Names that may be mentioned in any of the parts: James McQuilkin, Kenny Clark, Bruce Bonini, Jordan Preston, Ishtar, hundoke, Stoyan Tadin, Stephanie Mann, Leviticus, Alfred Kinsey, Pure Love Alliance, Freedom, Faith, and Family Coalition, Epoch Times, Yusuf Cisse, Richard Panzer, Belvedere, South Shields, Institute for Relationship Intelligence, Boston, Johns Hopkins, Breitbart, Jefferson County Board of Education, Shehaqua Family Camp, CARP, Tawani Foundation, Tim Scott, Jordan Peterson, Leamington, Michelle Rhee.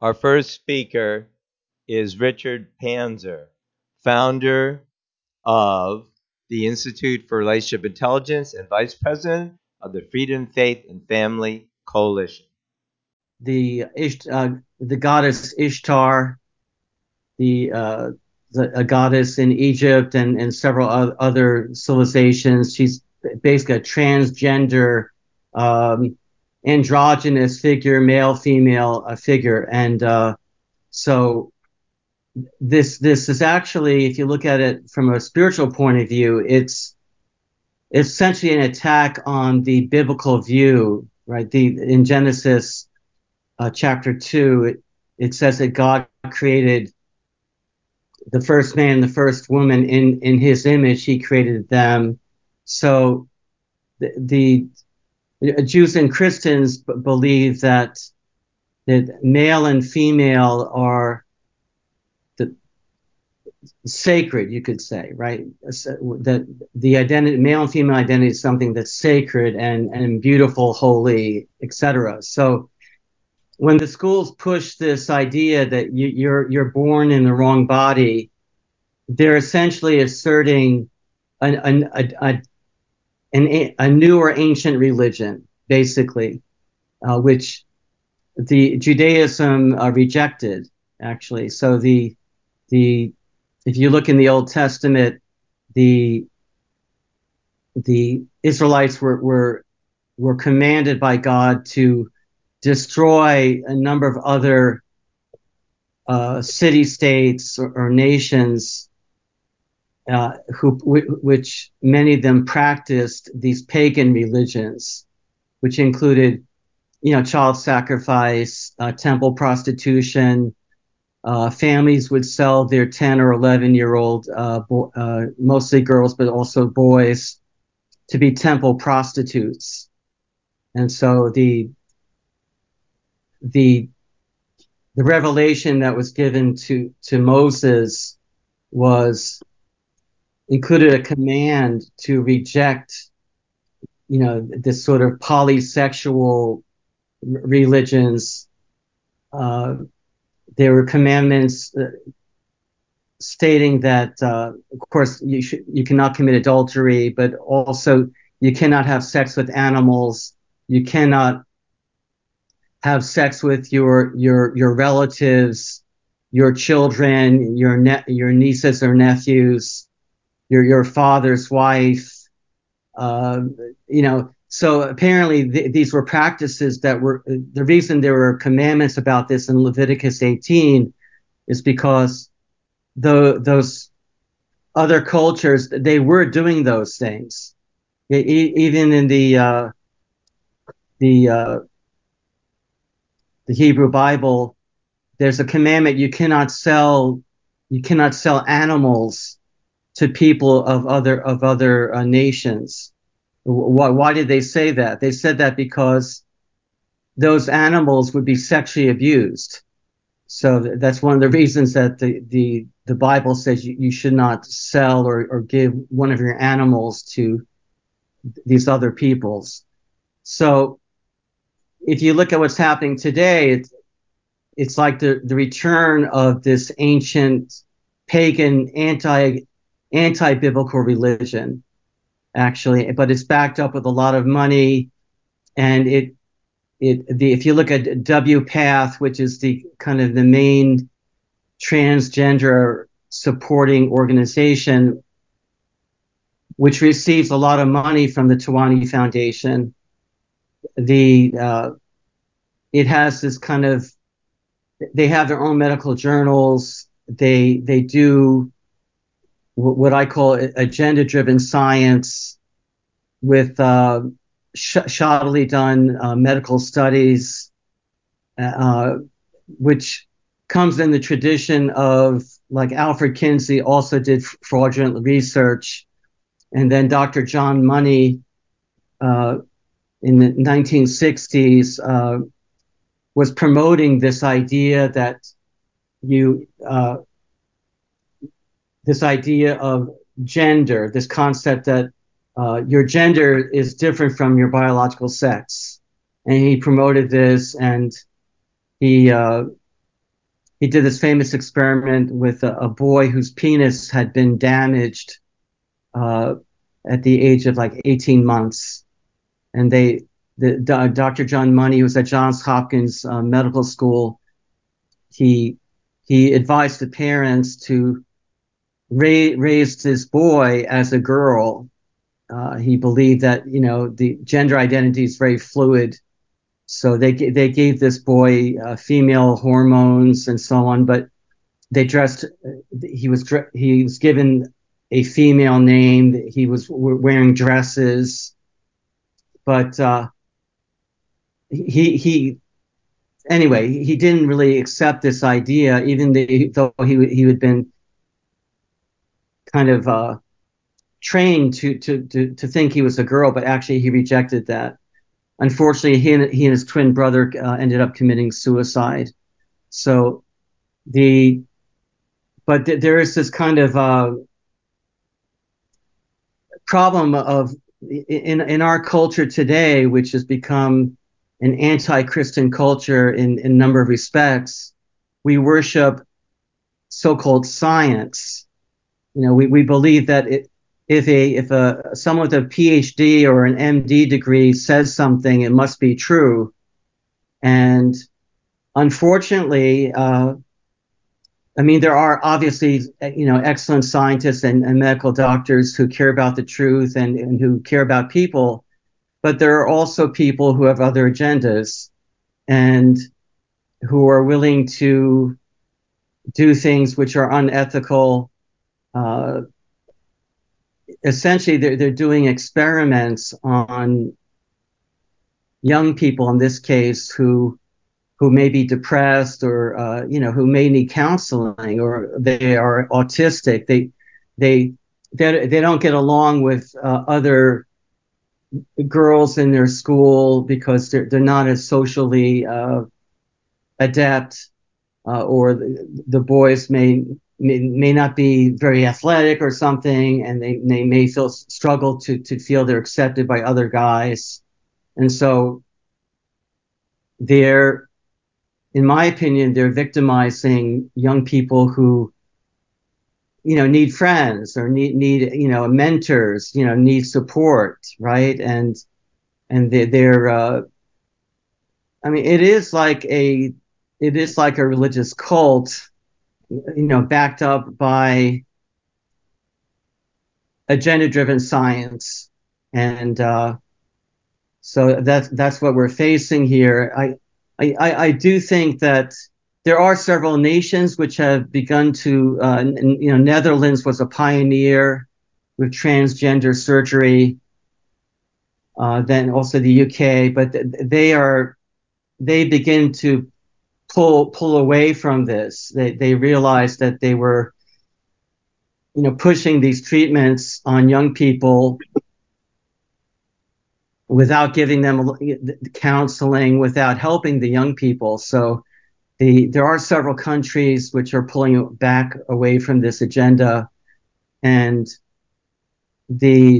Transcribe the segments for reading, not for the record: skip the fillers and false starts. Our first speaker is Richard Panzer, founder of the Institute for Relationship Intelligence and vice president of the Freedom, Faith, and Family Coalition. The goddess Ishtar, a goddess in Egypt and several other civilizations. She's basically a transgender, androgynous figure, male, female figure. And so this is actually, if you look at it from a spiritual point of view, it's essentially an attack on the biblical view, right? In Genesis chapter 2, it says that God created the first man and the first woman in his image. He created them. So the Jews and Christians believe that male and female are sacred, you could say, right? That the identity, male and female identity, is something that's sacred and beautiful, holy, etc. So when the schools push this idea that you're born in the wrong body, they're essentially asserting a newer ancient religion, basically, which the Judaism rejected, actually. So if you look in the Old Testament, the Israelites were commanded by God to destroy a number of other city-states or nations, which many of them practiced these pagan religions, which included, child sacrifice, temple prostitution. Families would sell their 10 or 11-year-old, mostly girls, but also boys, to be temple prostitutes. And so the revelation that was given to Moses included a command to reject, this sort of polysexual religions. There were commandments stating that, of course, you cannot commit adultery, but also you cannot have sex with animals. You cannot have sex with your relatives, your children, your nieces or nephews, your father's wife. So apparently these were practices that were, the reason there were commandments about this in Leviticus 18 is because those other cultures, they were doing those things. Even in the Hebrew Bible, there's a commandment: you cannot sell animals to people of other nations. Why did they say that? They said that because those animals would be sexually abused. So that's one of the reasons that the Bible says you should not sell or give one of your animals to these other peoples. So if you look at what's happening today, it's like the return of this ancient pagan anti-biblical religion, actually, but it's backed up with a lot of money. And if you look at WPATH, which is the kind of the main transgender supporting organization, which receives a lot of money from the Tawani Foundation, it has this kind of, they have their own medical journals. They do what I call agenda-driven science with shoddily done medical studies, which comes in the tradition of, like, Alfred Kinsey also did fraudulent research. And then Dr. John Money in the 1960s was promoting this idea that this idea of gender, this concept that your gender is different from your biological sex. And he promoted this, and he he did this famous experiment with a boy whose penis had been damaged at the age of like 18 months. And Dr. John Money, who was at Johns Hopkins Medical School, he advised the parents to raise this boy as a girl. He believed that, you know, the gender identity is very fluid. So they gave this boy female hormones and so on, but they dressed. He was given a female name. He was wearing dresses, but he didn't really accept this idea, even though he had been kind of trained to think he was a girl, but actually he rejected that. Unfortunately, he and his twin brother ended up committing suicide. So there is this kind of problem of in our culture today, which has become an anti-Christian culture in a number of respects. We worship so-called science. You know, we believe that if someone with a PhD or an MD degree says something, it must be true. And unfortunately, there are obviously, you know, excellent scientists and medical doctors who care about the truth and who care about people, but there are also people who have other agendas and who are willing to do things which are unethical. Essentially, they're doing experiments on young people, in this case, who may be depressed or who may need counseling, or they are autistic. They don't get along with other girls in their school because they're not as socially adept, or the boys may not be very athletic or something, and they may struggle to feel they're accepted by other guys. And so in my opinion, they're victimizing young people who, you know, need friends or need you know, mentors, you know, need support, right? And it is like a religious cult, you know, backed up by agenda-driven science. And so that's what we're facing here. I do think that there are several nations which have begun to, Netherlands was a pioneer with transgender surgery, then also the UK, but they begin to pull away from this. They realized that they were, you know, pushing these treatments on young people without giving them counseling, without helping the young people. So there are several countries which are pulling back away from this agenda, and there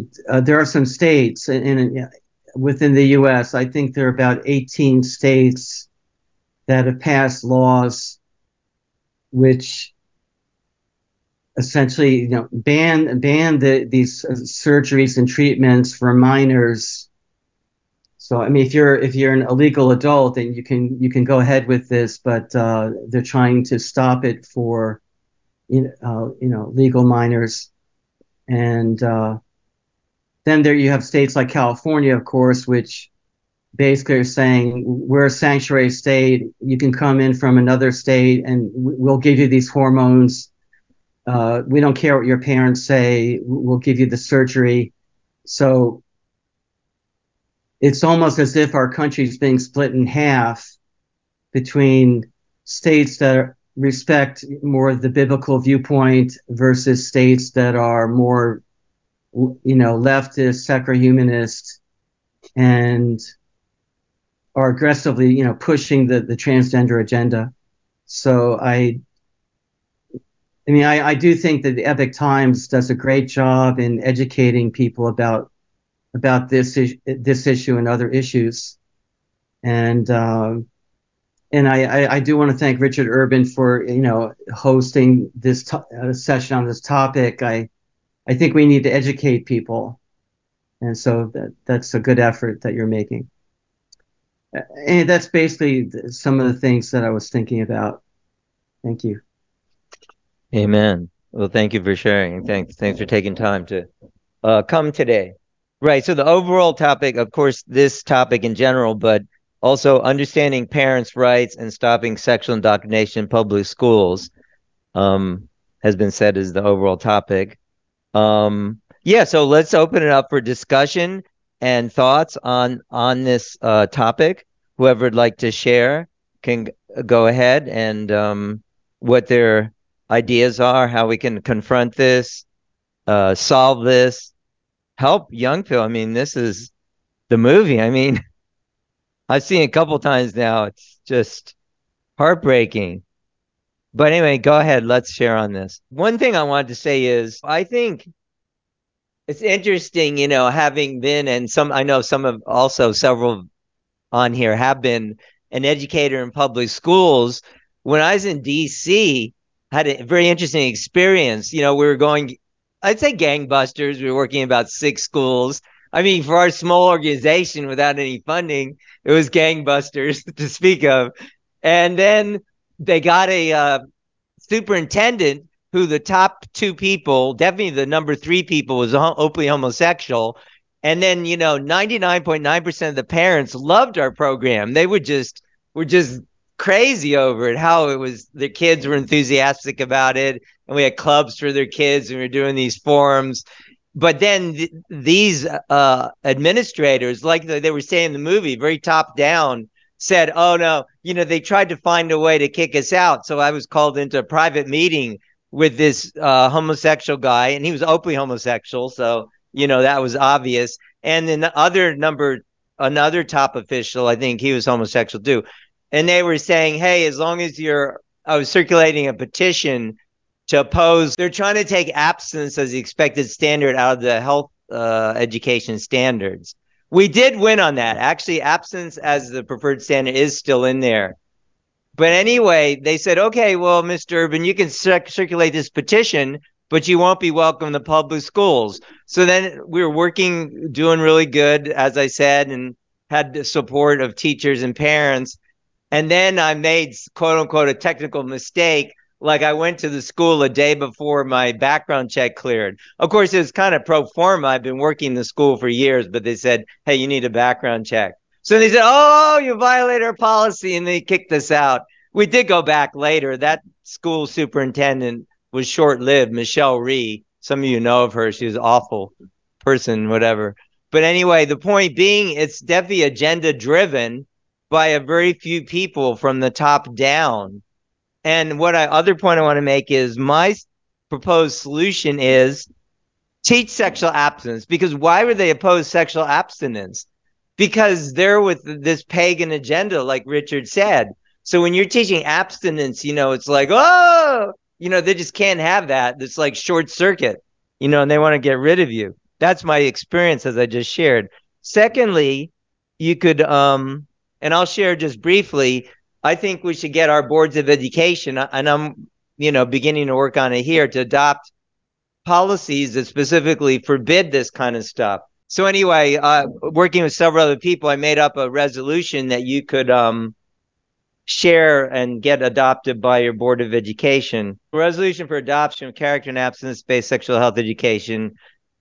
are some states within the U.S. I think there are about 18 states that have passed laws which essentially, you know, ban these surgeries and treatments for minors. So, I mean, if you're an illegal adult, then you can go ahead with this, but they're trying to stop it for, legal minors. And then there you have states like California, of course, which basically are saying, we're a sanctuary state, you can come in from another state and we'll give you these hormones. We don't care what your parents say, we'll give you the surgery. So it's almost as if our country is being split in half between states that respect more the biblical viewpoint versus states that are more, you know, leftist, secular humanist, and are aggressively, you know, pushing the transgender agenda. So I do think that the Epoch Times does a great job in educating people about this issue and other issues. And And I do want to thank Richard Urban for, hosting this session on this topic. I think we need to educate people. And so that's a good effort that you're making. And that's basically some of the things that I was thinking about. Thank you. Amen. Well, thank you for sharing. Thanks for taking time to come today. Right. So the overall topic, of course, this topic in general, but also understanding parents' rights and stopping sexual indoctrination in public schools has been said as the overall topic. So let's open it up for discussion and thoughts on this topic. Whoever would like to share can go ahead and what their ideas are, how we can confront this, solve this, help young people. I mean, this is the movie. I mean, I've seen it a couple times now. It's just heartbreaking. But anyway, go ahead. Let's share on this. One thing I wanted to say is I think it's interesting, having been, and I know some of also several on here have been an educator in public schools. When I was in D.C., I had a very interesting experience. We were going, I'd say gangbusters. We were working about 6 schools. I mean, for our small organization without any funding, it was gangbusters to speak of. And then they got a superintendent who the top 2 people, definitely the number 3 people, was openly homosexual. And then, 99.9% of the parents loved our program. They were just crazy over it, how it was, their kids were enthusiastic about it. And we had clubs for their kids and we were doing these forums. But then these administrators, like they were saying in the movie, very top down, said, oh, no, they tried to find a way to kick us out. So I was called into a private meeting with this homosexual guy, and he was openly homosexual. So, that was obvious. And then another top official, I think he was homosexual too. And they were saying, hey, as long as I was circulating a petition to oppose, they're trying to take abstinence as the expected standard out of the health education standards. We did win on that. Actually, abstinence as the preferred standard is still in there. But anyway, they said, okay, well, Mr. Urban, you can circulate this petition, but you won't be welcome to public schools. So then we were working, doing really good, as I said, and had the support of teachers and parents. And then I made, quote unquote, a technical mistake. Like I went to the school a day before my background check cleared. Of course, it was kind of pro forma. I've been working in the school for years, but they said, hey, you need a background check. So they said, oh, you violate our policy. And they kicked us out. We did go back later. That school superintendent was short-lived, Michelle Rhee. Some of you know of her. She was an awful person, whatever. But anyway, the point being, it's definitely agenda driven by a very few people from the top down. And other point I want to make is my proposed solution is teach sexual abstinence. Because why would they oppose sexual abstinence? Because they're with this pagan agenda, like Richard said. So when you're teaching abstinence, it's like, oh, they just can't have that. It's like short circuit, and they want to get rid of you. That's my experience, as I just shared. Secondly, you could, and I'll share just briefly, I think we should get our boards of education, and I'm, beginning to work on it here, to adopt policies that specifically forbid this kind of stuff. So anyway, working with several other people, I made up a resolution that you could share and get adopted by your board of education. A resolution for adoption of character and abstinence-based sexual health education,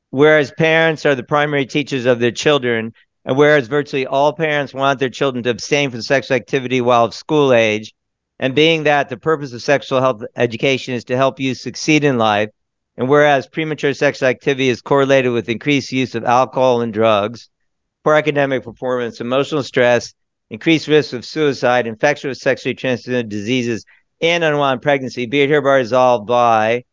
whereas parents are the primary teachers of their children, and whereas virtually all parents want their children to abstain from sexual activity while of school age, and being that the purpose of sexual health education is to help youth succeed in life, and whereas premature sexual activity is correlated with increased use of alcohol and drugs, poor academic performance, emotional stress, increased risk of suicide, infection with sexually transmitted diseases, and unwanted pregnancy, be it hereby resolved by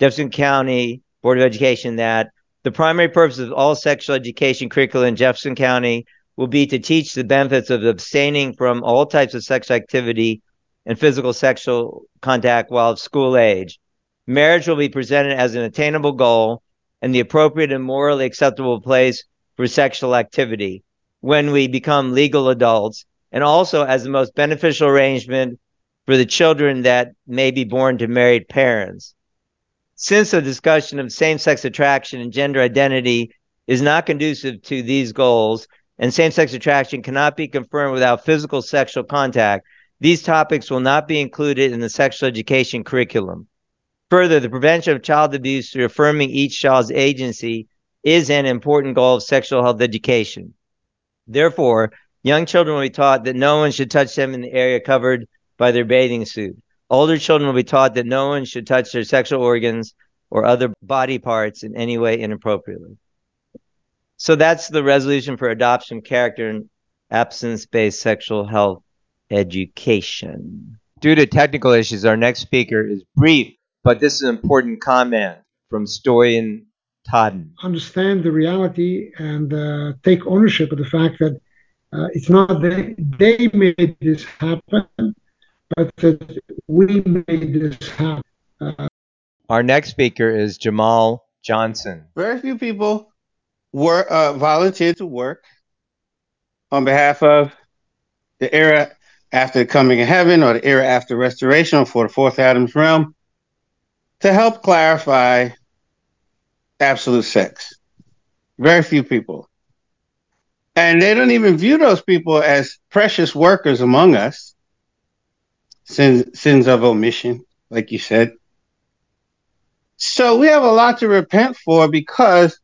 Jefferson County Board of Education that the primary purpose of all sexual education curricula in Jefferson County will be to teach the benefits of abstaining from all types of sexual activity and physical sexual contact while of school age. Marriage will be presented as an attainable goal and the appropriate and morally acceptable place for sexual activity. When we become legal adults, and also as the most beneficial arrangement for the children that may be born to married parents. Since the discussion of same-sex attraction and gender identity is not conducive to these goals, and same-sex attraction cannot be confirmed without physical sexual contact, these topics will not be included in the sexual education curriculum. Further, the prevention of child abuse through affirming each child's agency is an important goal of sexual health education. Therefore, young children will be taught that no one should touch them in the area covered by their bathing suit. Older children will be taught that no one should touch their sexual organs or other body parts in any way inappropriately. So that's the resolution for adoption, character, and abstinence-based sexual health education. Due to technical issues, our next speaker is brief, but this is an important comment from Stoyan Tadin. Understand the reality and take ownership of the fact that it's not they made this happen, but that we made this happen. Our next speaker is Jamal Johnson. Very few people were volunteered to work on behalf of the era after the coming of heaven, or the era after restoration, for the fourth Adam's realm, to help clarify absolute sex. Very few people. And they don't even view those people as precious workers among us. Sins of omission, like you said. So we have a lot to repent for, because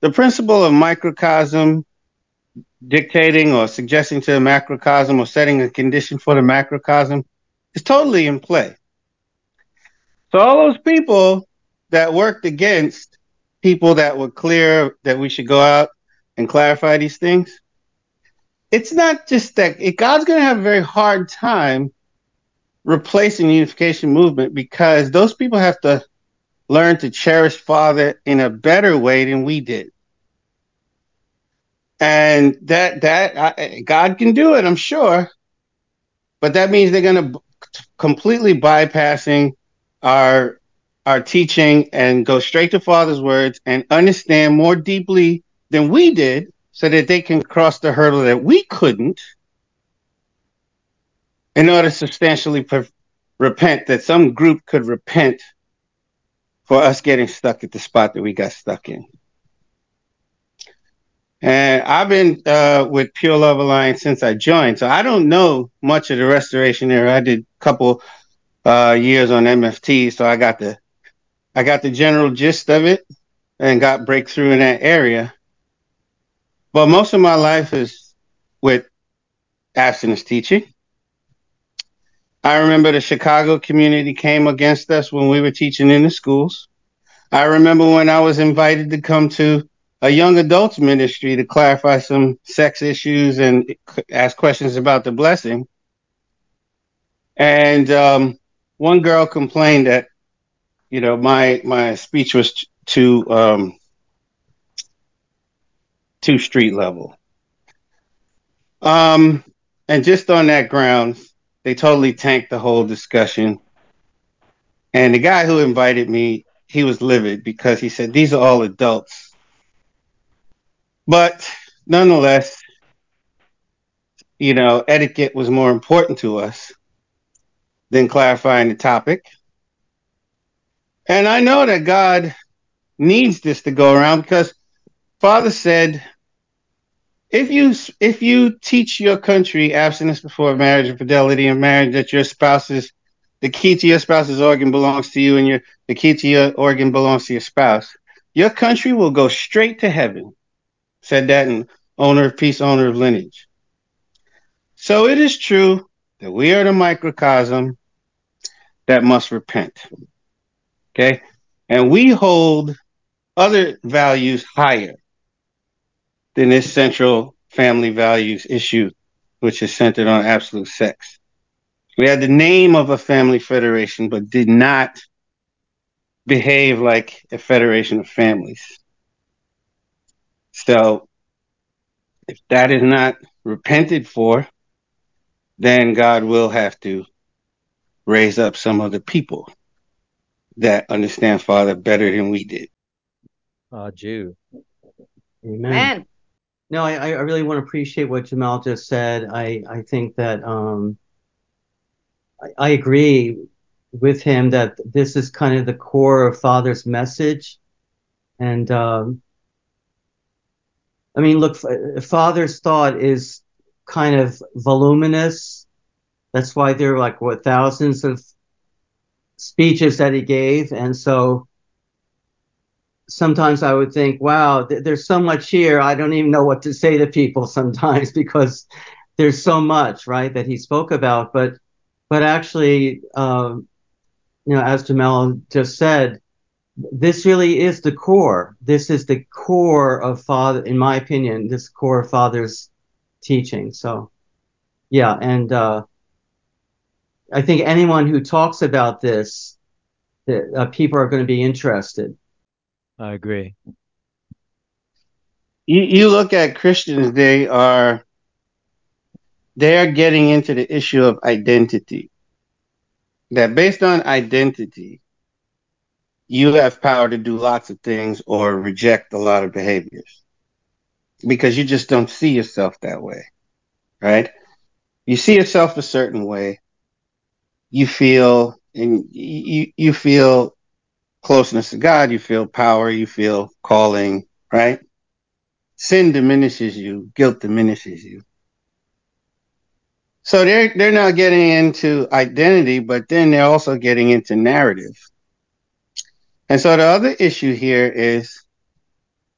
the principle of microcosm dictating or suggesting to the macrocosm, or setting a condition for the macrocosm, is totally in play. So all those people that worked against people that were clear that we should go out and clarify these things, it's not just that. God's going to have a very hard time replacing the unification movement, because those people have to learn to cherish Father in a better way than we did. And God can do it, I'm sure. But that means they're going to completely bypassing our teaching and go straight to Father's words and understand more deeply than we did, so that they can cross the hurdle that we couldn't, in order to substantially repent, that some group could repent for us getting stuck at the spot that we got stuck in. And I've been with Pure Love Alliance since I joined, so I don't know much of the restoration era. I did a couple years on MFT, so I got the general gist of it and got breakthrough in that area. But most of my life is with abstinence teaching. I remember the Chicago community came against us when we were teaching in the schools. I remember when I was invited to come to a young adults ministry to clarify some sex issues and ask questions about the blessing. And one girl complained that, you know, my speech was too street level. And just on that grounds, they totally tanked the whole discussion. And the guy who invited me, he was livid, because he said, these are all adults. But nonetheless, you know, etiquette was more important to us than clarifying the topic. And I know that God needs this to go around, because Father said, if you teach your country abstinence before marriage and fidelity in marriage, that your spouse's, the key to your spouse's organ belongs to you, and the key to your organ belongs to your spouse, your country will go straight to heaven. Said that in Owner of Peace, Owner of Lineage. So it is true that we are the microcosm that must repent. Okay? And we hold other values higher than this central family values issue, which is centered on absolute sex. We had the name of a family federation, but did not behave like a federation of families. So if that is not repented for, then God will have to raise up some other people that understand Father better than we did. Jew. Amen. No, I really want to appreciate what Jamal just said. I think that I agree with him that this is kind of the core of Father's message. And I mean, look, Father's thought is kind of voluminous. That's why there are like, what, thousands of speeches that he gave. And so sometimes I would think, wow, there's so much here. I don't even know what to say to people sometimes because there's so much, right, that he spoke about. But actually, you know, as Jamal just said, this really is the core. This is the core of Father, in my opinion, this core of Father's teaching. So, yeah, and I think anyone who talks about this, people are going to be interested. I agree. You look at Christians, they are getting into the issue of identity. That based on identity, you have power to do lots of things or reject a lot of behaviors because you just don't see yourself that way, right? You see yourself a certain way. You feel closeness to God. You feel power. You feel calling, right? Sin diminishes you. Guilt diminishes you. So they're now getting into identity, but then they're also getting into narrative. And so the other issue here is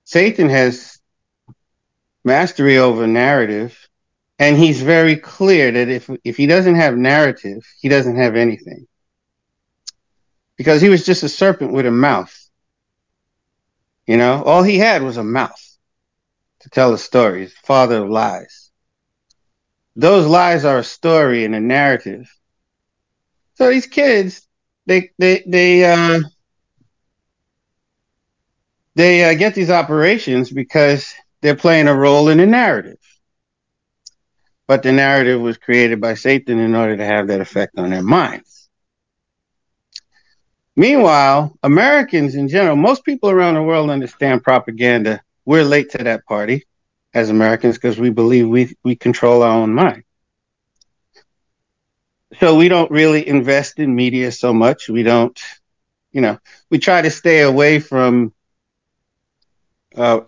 Satan has mastery over narrative, and he's very clear that if he doesn't have narrative, he doesn't have anything. Because he was just a serpent with a mouth. You know, all he had was a mouth to tell a story. He's the father of lies. Those lies are a story and a narrative. So these kids, they get these operations because they're playing a role in the narrative. But the narrative was created by Satan in order to have that effect on their minds. Meanwhile, Americans in general, most people around the world understand propaganda. We're late to that party as Americans, because we believe we control our own mind. So we don't really invest in media so much. We don't, you know, we try to stay away from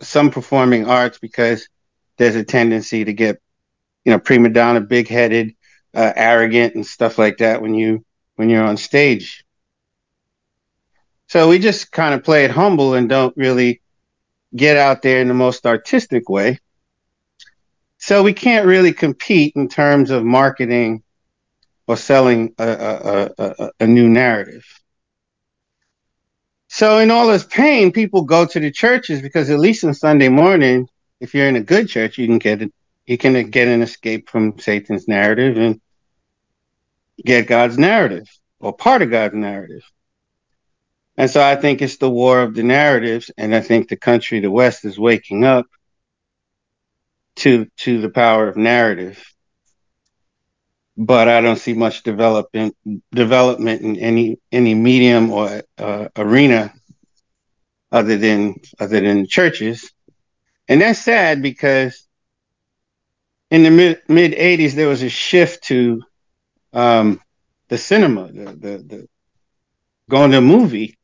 some performing arts because there's a tendency to get, you know, prima donna, big-headed, arrogant, and stuff like that when you're on stage. So we just kind of play it humble and don't really get out there in the most artistic way. So we can't really compete in terms of marketing or selling a new narrative. So in all this pain, people go to the churches because at least on Sunday morning, if you're in a good church, you can get an escape from Satan's narrative and get God's narrative or part of God's narrative. And so I think it's the war of the narratives, and I think the country, the West, is waking up to the power of narrative. But I don't see much development in any medium or arena other than churches, and that's sad because in the mid '80s there was a shift to the cinema, the going to a movie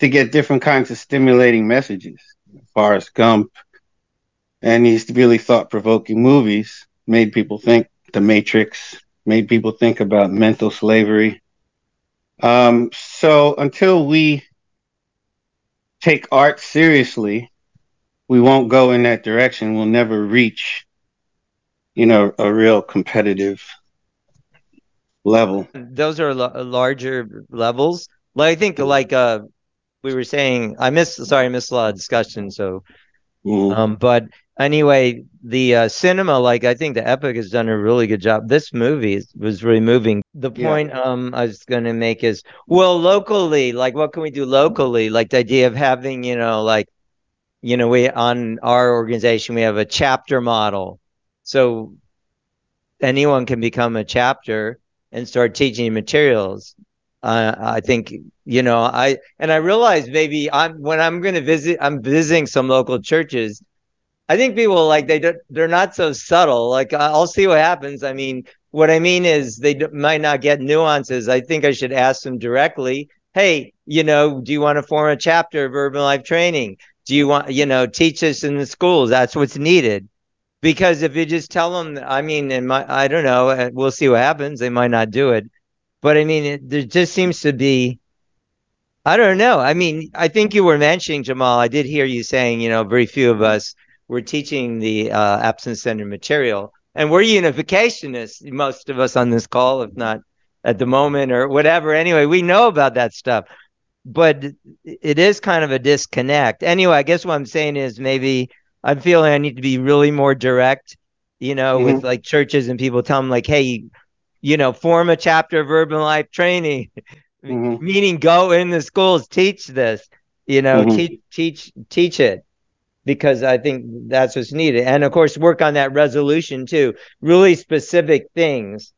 to get different kinds of stimulating messages. Forrest Gump and these really thought-provoking movies made people think. The Matrix made people think about mental slavery. So until we take art seriously, we won't go in that direction. We'll never reach, you know, a real competitive level. Those are larger levels. Like, I think, like we were saying, I missed a lot of discussion. So, but anyway, the cinema, like I think the Epoch has done a really good job. This movie was really moving. The point I was going to make is, well, locally, like what can we do locally? Like the idea of having, you know, like, you know, we on our organization, we have a chapter model. So anyone can become a chapter and start teaching materials. I think, you know, I realized maybe when I'm visiting some local churches, I think people, like, they're not so subtle. Like, I'll see what happens. I mean, what I mean is they might not get nuances. I think I should ask them directly. Hey, you know, do you want to form a chapter of Urban Life Training? Do you want, you know, teach this in the schools? That's what's needed. Because if you just tell them, I mean, I don't know, we'll see what happens. They might not do it. But I mean, there just seems to be, I don't know. I mean, I think you were mentioning, Jamal, I did hear you saying, you know, very few of us were teaching the absence-centered material. And we're unificationists, most of us on this call, if not at the moment or whatever. Anyway, we know about that stuff. But it is kind of a disconnect. Anyway, I guess what I'm saying is maybe I'm feeling I need to be really more direct, you know, with like churches and people, tell them like, hey, you know, form a chapter of Urban Life Training, meaning go in the schools, teach this, you know, teach it, because I think that's what's needed. And of course, work on that resolution too, really specific things.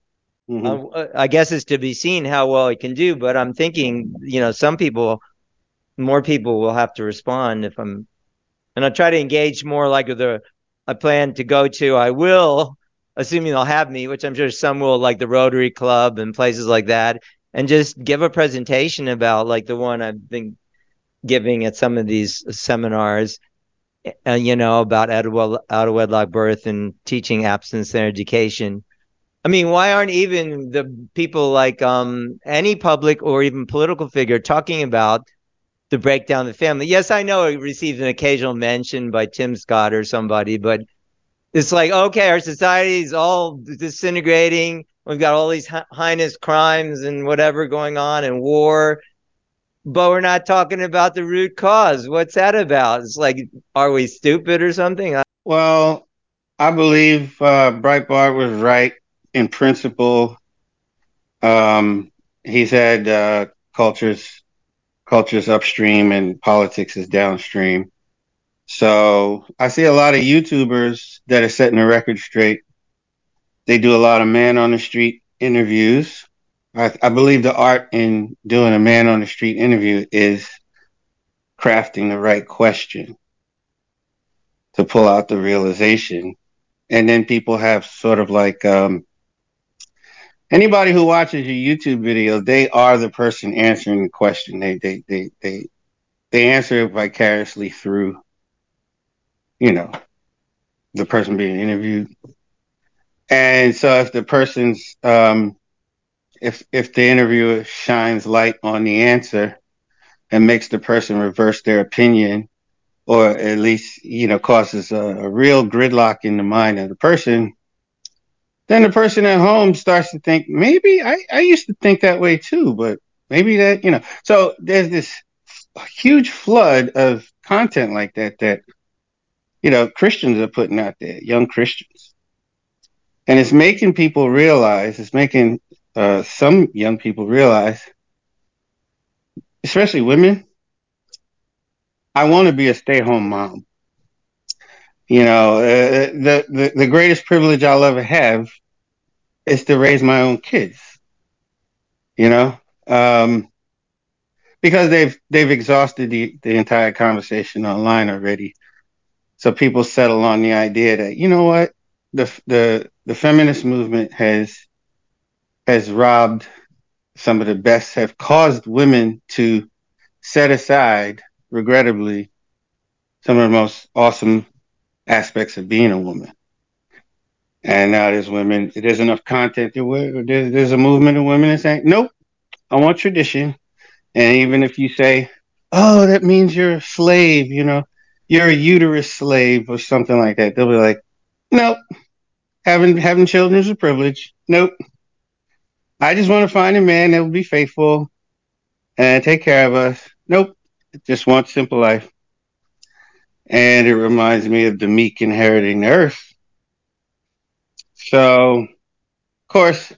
I guess it's to be seen how well it can do, but I'm thinking, you know, some people, more people will have to respond if I'm, and I'll try to engage more like I plan to go to, I will, assuming they'll have me, which I'm sure some will, like the Rotary Club and places like that, and just give a presentation about like the one I've been giving at some of these seminars, you know, about out-of-wedlock birth and teaching abstinence and education. I mean, why aren't even the people like any public or even political figure talking about the breakdown of the family? Yes, I know it receives an occasional mention by Tim Scott or somebody, but it's like, okay, our society is all disintegrating. We've got all these heinous crimes and whatever going on and war, but we're not talking about the root cause. What's that about? It's like, are we stupid or something? Well, I believe Breitbart was right. In principle, he said culture's upstream and politics is downstream. So I see a lot of YouTubers that are setting the record straight. They do a lot of man-on-the-street interviews. I believe the art in doing a man-on-the-street interview is crafting the right question to pull out the realization. And then people have sort of like... Anybody who watches your YouTube video, they are the person answering the question. They answer it vicariously through, you know, the person being interviewed. And so if the person's, if the interviewer shines light on the answer and makes the person reverse their opinion, or at least, you know, causes a real gridlock in the mind of the person, then the person at home starts to think, maybe I used to think that way too, but maybe that, you know. So there's this huge flood of content like that, you know, Christians are putting out there, young Christians. And it's making people realize, it's making some young people realize, especially women, I want to be a stay-at-home mom. You know, the greatest privilege I'll ever have is to raise my own kids, you know, because they've exhausted the entire conversation online already. So people settle on the idea that, you know what, the feminist movement has robbed some of the best, have caused women to set aside, regrettably, some of the most awesome aspects of being a woman. And now there's women, there's enough content, there's a movement of women that's saying, nope, I want tradition. And even if you say, oh, that means you're a slave, you know, you're a uterus slave or something like that, they'll be like, nope, having children is a privilege. Nope, I just want to find a man that will be faithful and take care of us. Nope, just want simple life. And it reminds me of the meek inheriting the earth. So, of course,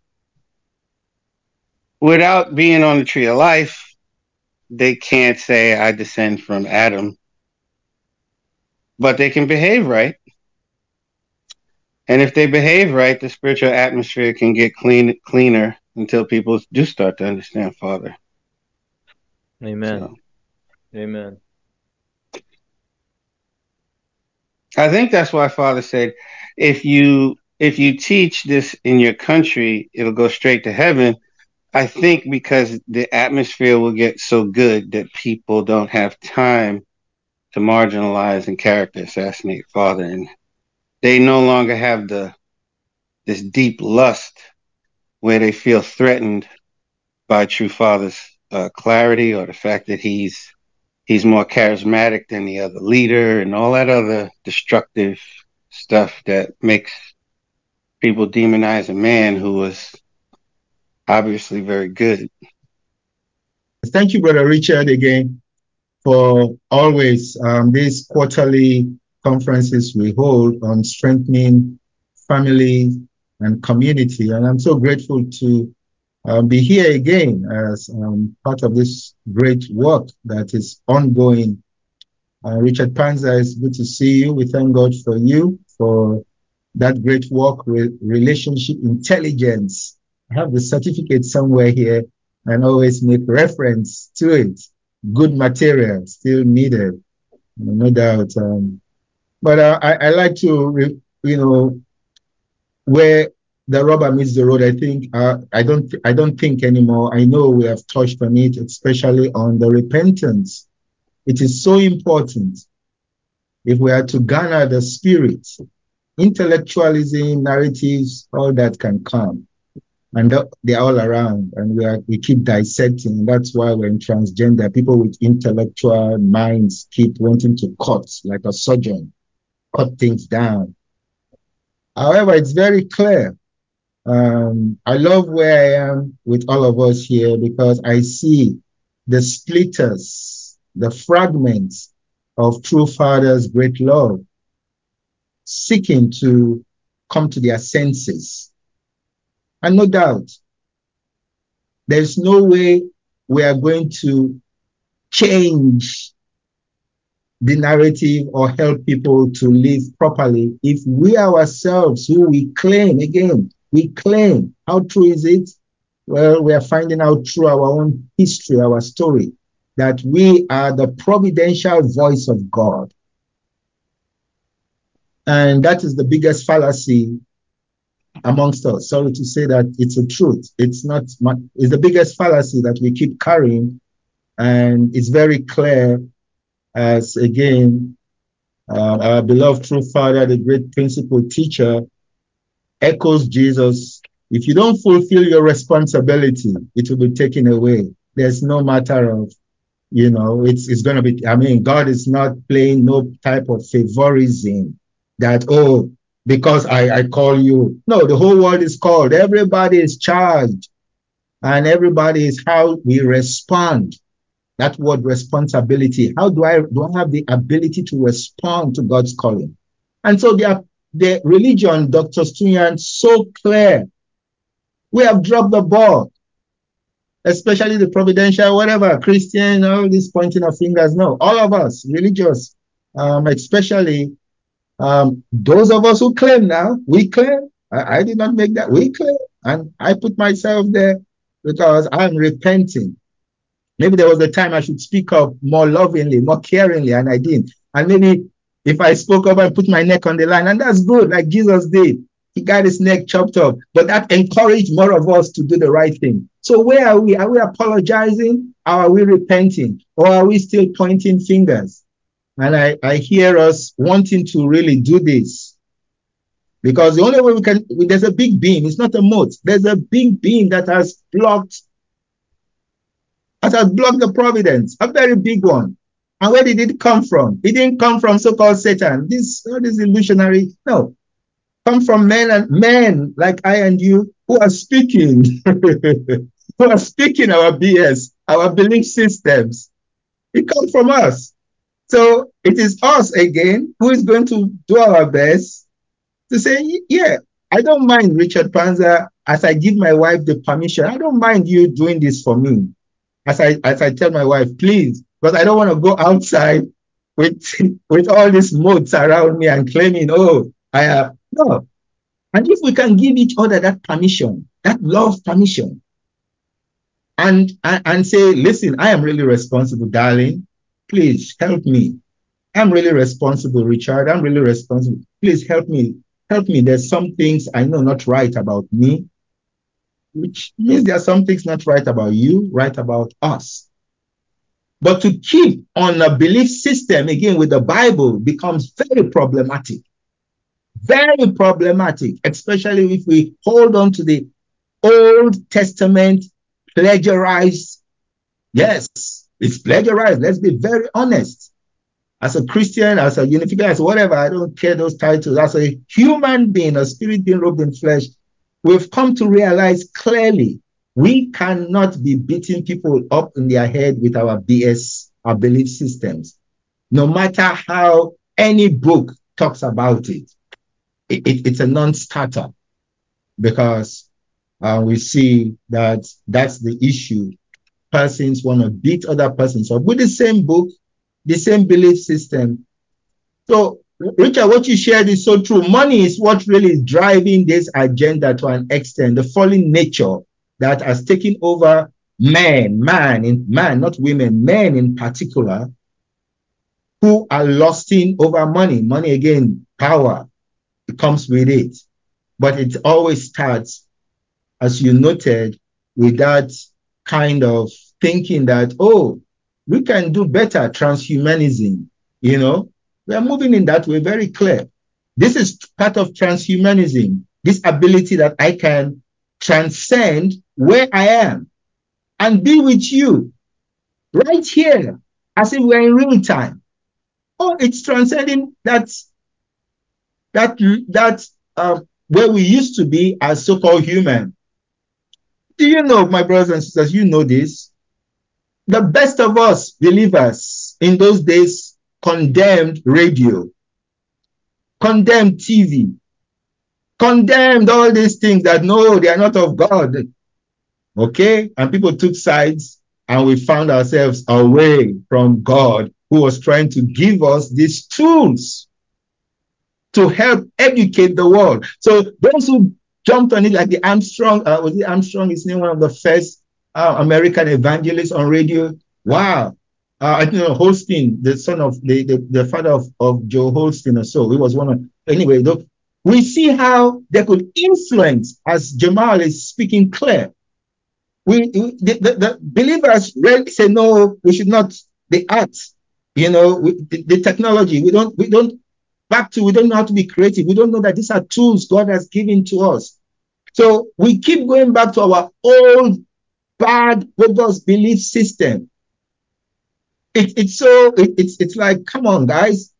without being on the tree of life, they can't say I descend from Adam. But they can behave right. And if they behave right, the spiritual atmosphere can get cleaner until people do start to understand Father. Amen. So. Amen. I think that's why Father said, if you teach this in your country, it'll go straight to heaven. I think because the atmosphere will get so good that people don't have time to marginalize and character assassinate Father, and they no longer have this deep lust where they feel threatened by True Father's clarity, or the fact that he's more charismatic than the other leader, and all that other destructive stuff that makes people demonize a man who was obviously very good. Thank you, Brother Richard, again for always these quarterly conferences we hold on strengthening family and community. And I'm so grateful to be here again as part of this great work that is ongoing. Richard Panzer, it's good to see you. We thank God for you, for that great work with relationship intelligence. I have the certificate somewhere here and always make reference to it. Good material, still needed, no doubt. But I like to, where the rubber meets the road. I think I don't think anymore. I know we have touched on it, especially on the repentance. It is so important if we are to garner the spirit, intellectualism, narratives, all that can come, and they're all around, and we keep dissecting. That's why we're in transgender. People with intellectual minds keep wanting to cut, like a surgeon, cut things down. However, it's very clear. I love where I am with all of us here, because I see the splitters, the fragments of True Father's great love seeking to come to their senses. And no doubt, there's no way we are going to change the narrative or help people to live properly if we ourselves, who we claim, how true is it? Well, we are finding out through our own history, our story, that we are the providential voice of God. And that is the biggest fallacy amongst us. Sorry to say that, it's a truth. It's the biggest fallacy that we keep carrying. And it's very clear, as again, our beloved True Father, the great principal teacher, echoes Jesus. If you don't fulfill your responsibility, it will be taken away. There's no matter of, it's going to be, God is not playing no type of favorism that, because I call you. No, the whole world is called. Everybody is charged. And everybody is how we respond. That word responsibility. How do I have the ability to respond to God's calling? And so the religion, Dr. Stoyan, so clear. We have dropped the ball. Especially the providential, whatever, Christian, all this pointing of fingers. No, all of us, religious, especially those of us who claim now, we claim. I did not make that. We claim. And I put myself there because I'm repenting. Maybe there was a time I should speak up more lovingly, more caringly, and I didn't. And maybe if I spoke up, I put my neck on the line. And that's good, like Jesus did. He got his neck chopped off. But that encouraged more of us to do the right thing. So where are we? Are we apologizing? Are we repenting? Or are we still pointing fingers? And I hear us wanting to really do this. Because the only way there's a big beam, it's not a moat. There's a big beam that has blocked the providence, a very big one. And where did it come from? It didn't come from so-called Satan. This illusionary, no. Come from men like I and you who are speaking, our BS, our belief systems. It comes from us. So it is us again who is going to do our best to say, yeah, I don't mind, Richard Panzer, as I give my wife the permission. I don't mind you doing this for me. As I tell my wife, please, because I don't want to go outside with all these moats around me and claiming, I have no. And if we can give each other that permission, that love permission, and say, listen, I am really responsible, darling. Please help me. I'm really responsible, Richard. I'm really responsible. Please help me. Help me. There's some things I know not right about me, which means there are some things not right about you, right about us. But to keep on a belief system, again, with the Bible becomes very problematic. Very problematic, especially if we hold on to the Old Testament plagiarized. Yes, it's plagiarized. Let's be very honest. As a Christian, as a unifier, as whatever, I don't care those titles. As a human being, a spirit being robed in flesh, we've come to realize clearly we cannot be beating people up in their head with our BS, our belief systems, no matter how any book talks about it. It's a non-starter, because we see that that's the issue. Persons want to beat other persons up with the same book, the same belief system. So, Richard, what you shared is so true. Money is what really is driving this agenda to an extent, the fallen nature that has taken over men, not women, men in particular, who are lusting over money. Money, again, power. It comes with it, but it always starts, as you noted, with that kind of thinking that, oh, we can do better. Transhumanism, you know, we are moving in that way. Very clear. This is part of transhumanism, this ability that I can transcend where I am and be with you right here as if we're in real time. Oh, it's transcending that where we used to be as so-called human. Do you know, my brothers and sisters, you know this, the best of us believers in those days condemned radio, condemned TV, condemned all these things that no, they are not of God. Okay? And people took sides, and we found ourselves away from God, who was trying to give us these tools to help educate the world. So those who jumped on it, like the Armstrong, was it Armstrong? His name, one of the first American evangelists on radio. Wow. Holstein, the son of the father of Joe Holstein or so. He was one of, anyway, though, we see how they could influence, as Jamal is speaking clear. The believers really say, no, we should not, the art, you know, the technology, we don't know how to be creative. We don't know that these are tools God has given to us. So we keep going back to our old bad bogus belief system. It's like, come on, guys.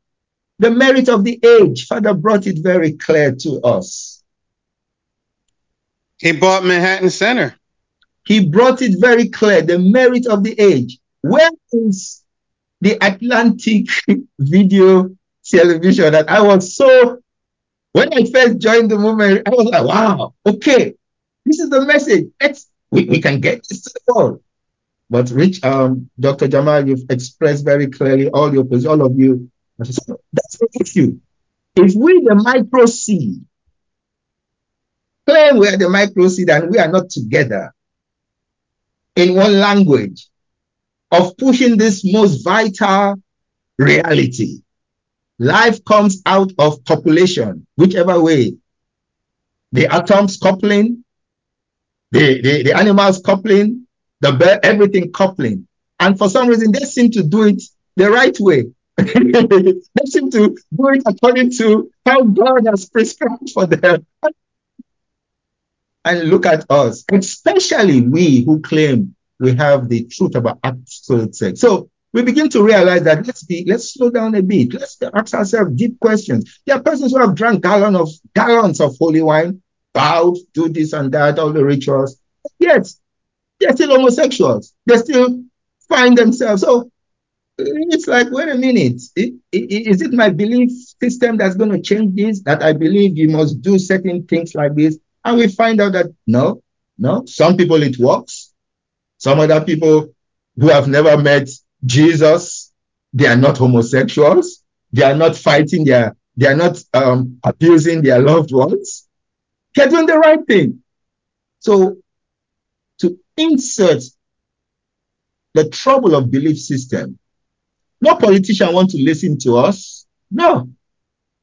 The merit of the age, Father brought it very clear to us. He bought Manhattan Center. He brought it very clear, the merit of the age. Where is the Atlantic video television that I was so, when I first joined the movement, I was like, wow, okay, this is the message. We can get this to the world. But Rich, Dr. Jamal, you've expressed very clearly all of you. So that's the issue. If we, the micro seed, claim we are the micro seed and we are not together in one language of pushing this most vital reality. Life comes out of copulation, whichever way. The atoms coupling, the animals coupling, the bird, everything coupling. And for some reason, they seem to do it the right way. They seem to do it according to how God has prescribed for them. And look at us, especially we who claim we have the truth about absolute sex. So, we begin to realize that let's slow down a bit. Let's ask ourselves deep questions. There are persons who have drunk gallons of holy wine, vowed, do this and that, all the rituals. Yet, they're still homosexuals. They still find themselves. So it's like, wait a minute. Is it my belief system that's going to change this? That I believe you must do certain things like this? And we find out that no. Some people it works. Some other people who have never met Jesus, they are not homosexuals. They are not fighting. They are not abusing their loved ones. They're doing the right thing. So to insert the trouble of belief system, No politician wants to listen to us. No,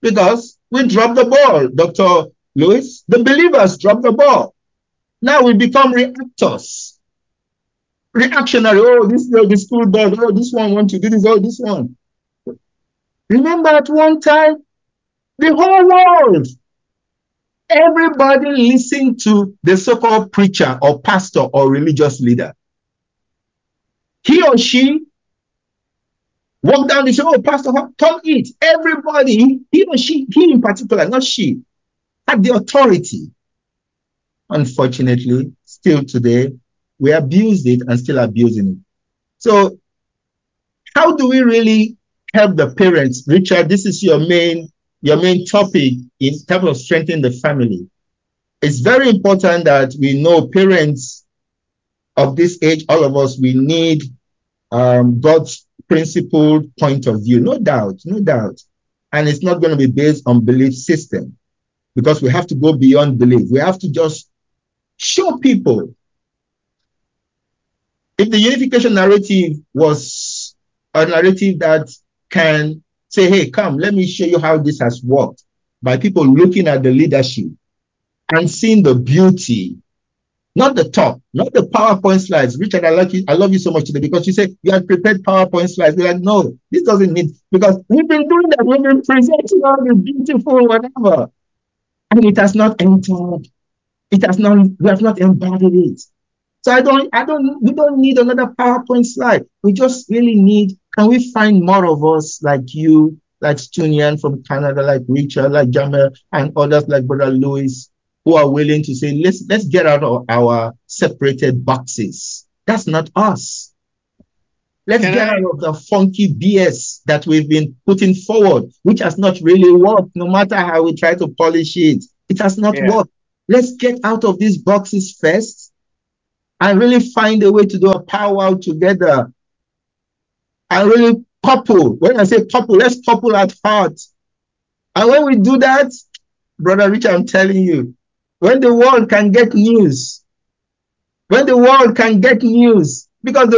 because we dropped the ball, Dr. Lewis. The believers dropped the ball. Now we become reactors. Reactionary. Oh, this school dog. Oh, this one wants to do this. Oh, this one. Remember at one time, the whole world, everybody listened to the so-called preacher or pastor or religious leader. He or she walked down the street, oh, pastor, come eat. Everybody, he or she, he in particular, not she, had the authority. Unfortunately, still today, we abused it and still abusing it. So how do we really help the parents? Richard, this is your main topic in terms of strengthening the family. It's very important that we know parents of this age, all of us, we need God's principled point of view. No doubt, no doubt. And it's not going to be based on belief system, because we have to go beyond belief. We have to just show people. If the unification narrative was a narrative that can say, hey, come, let me show you how this has worked, by people looking at the leadership and seeing the beauty, not the top, not the PowerPoint slides. Richard, I love you so much today, because you said you had prepared PowerPoint slides. We're like, no, this doesn't need, because we've been doing that. We've been presenting all this beautiful whatever, and it has not entered. It has not, we have not embodied it. So we don't need another PowerPoint slide. We just really need, can we find more of us like you, like Stoyan from Canada, like Richard, like Jamal, and others like Brother Lewis, who are willing to say, let's get out of our separated boxes. That's not us. Let's get out of the funky BS that we've been putting forward, which has not really worked, no matter how we try to polish it. It has not worked. Let's get out of these boxes first, and really find a way to do a powwow together. And really couple. When I say couple, let's couple at heart. And when we do that, Brother Richard, I'm telling you, when the world can get news, because the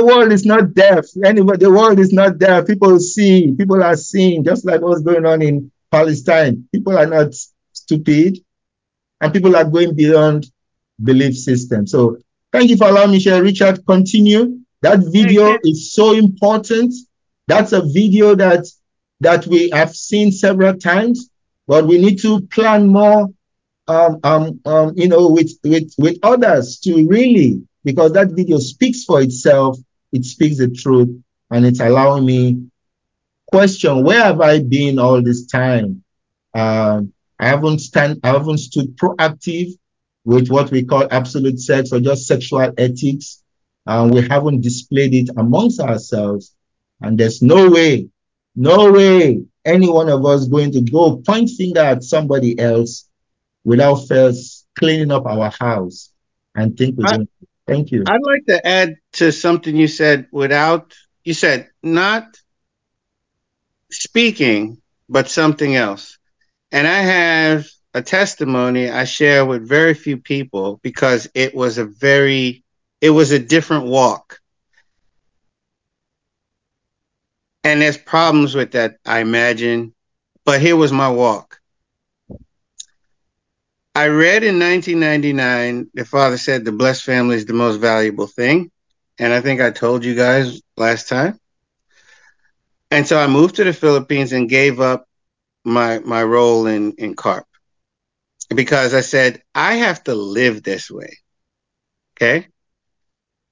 world is not deaf. Anyway, the world is not deaf. People see, people are seeing, just like what's going on in Palestine. People are not stupid, and people are going beyond belief system. So, thank you for allowing me to share. Richard, continue. That video is so important. That's a video that we have seen several times, but we need to plan more, with others to really, because that video speaks for itself. It speaks the truth, and it's allowing me question, where have I been all this time? I haven't stood proactive with what we call absolute sex or just sexual ethics. We haven't displayed it amongst ourselves. And there's no way any one of us going to go point finger at somebody else without first cleaning up our house and think we're doing it. Thank you. I'd like to add to something you said not speaking, but something else. And I have a testimony I share with very few people, because it was a different walk. And there's problems with that, I imagine, but here was my walk. I read in 1999, the father said the blessed family is the most valuable thing. And I think I told you guys last time. And so I moved to the Philippines and gave up my role in CARP. Because I said, I have to live this way, okay?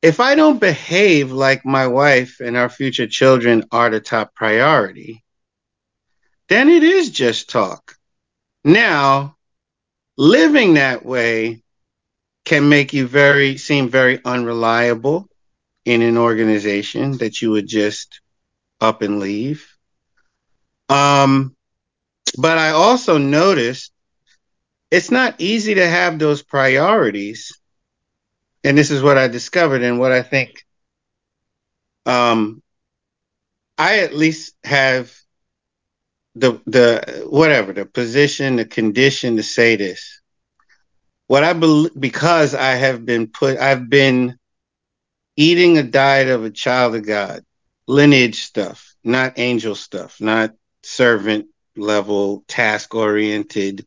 If I don't behave like my wife and our future children are the top priority, then it is just talk. Now, living that way can make you seem very unreliable in an organization that you would just up and leave. But I also noticed it's not easy to have those priorities. And this is what I discovered, and what I think I at least have the position, the condition to say this. What I believe, because I've been eating a diet of a child of God, lineage stuff. not angel stuff, not servant level, task oriented,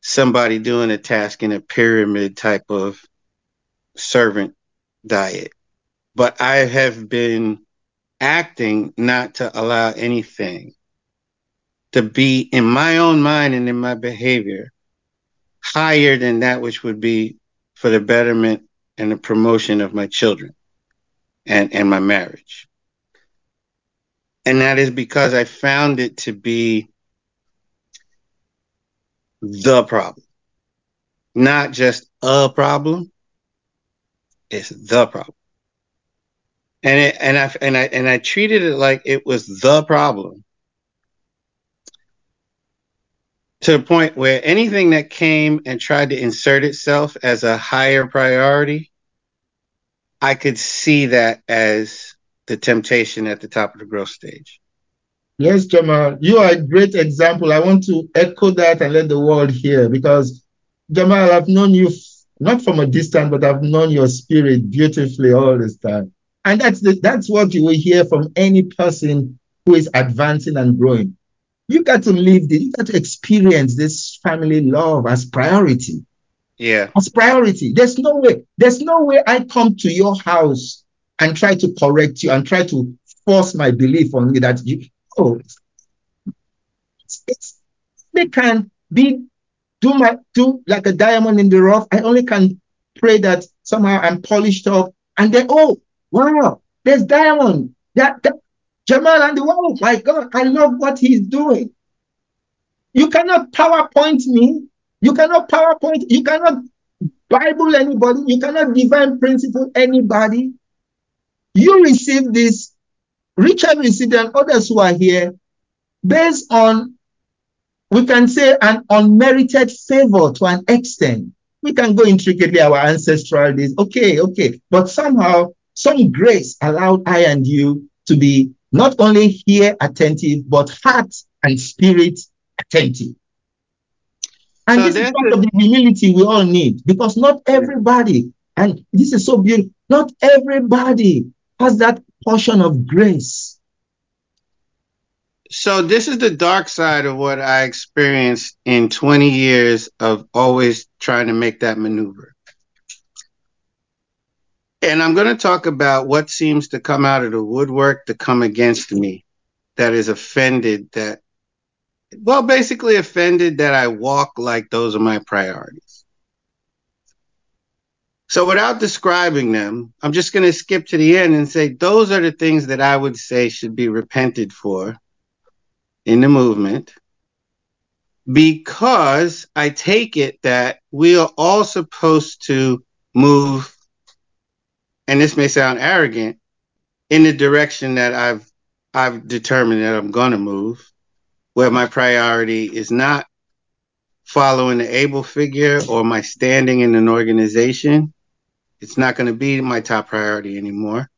somebody doing a task in a pyramid type of servant diet. But I have been acting not to allow anything to be in my own mind and in my behavior higher than that which would be for the betterment and the promotion of my children and my marriage. And that is because I found it to be the problem, not just a problem. It's the problem. And I treated it like it was the problem, to the point where anything that came and tried to insert itself as a higher priority, I could see that as the temptation at the top of the growth stage. Yes, Jamal, you are a great example. I want to echo that and let the world hear, because Jamal, I've known you not from a distance, but I've known your spirit beautifully all this time. And that's what you will hear from any person who is advancing and growing. You got to live this, you got to experience this family love as priority. Yeah. As priority. There's no way I come to your house and try to correct you and try to force my belief on you that you, they can be, do like a diamond in the rough. I only can pray that somehow I'm polished up, and then, oh, wow, there's diamond. That Jamal and the world, my God, I love what he's doing. You cannot PowerPoint me. You cannot PowerPoint. You cannot Bible anybody. You cannot divine principle anybody. You receive this. Richard received and others who are here based on, we can say, an unmerited favor to an extent. We can go intricately our ancestral days. Okay. But somehow, some grace allowed I and you to be not only here attentive, but heart and spirit attentive. And so this is part of the humility we all need, because not everybody, and this is so beautiful, not everybody has that portion of grace. So this is the dark side of what I experienced in 20 years of always trying to make that maneuver. And I'm going to talk about what seems to come out of the woodwork to come against me, that is offended that, well, basically offended that I walk like those are my priorities. So without describing them, I'm just going to skip to the end and say, those are the things that I would say should be repented for in the movement, because I take it that we are all supposed to move, and this may sound arrogant, in the direction that I've determined that I'm going to move, where my priority is not following the able figure or my standing in an organization. It's not going to be my top priority anymore.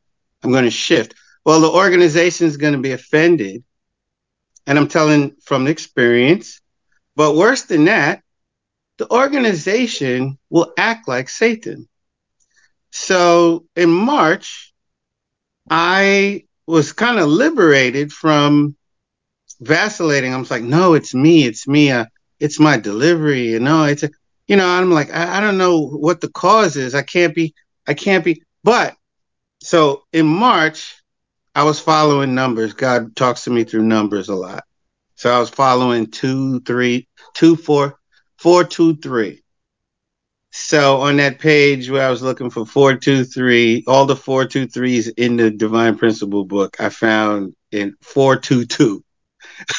I'm going to shift. Well, the organization is going to be offended, and I'm telling from experience, but worse than that, the organization will act like Satan. So in March, I was kind of liberated from vacillating. I was like, no, it's me. It's my delivery. I'm like, I don't know what the cause is. I can't be. But so in March, I was following numbers. God talks to me through numbers a lot. So I was following 423. So on that page where I was looking for 423, all the 423s in the Divine Principle book, I found in 422.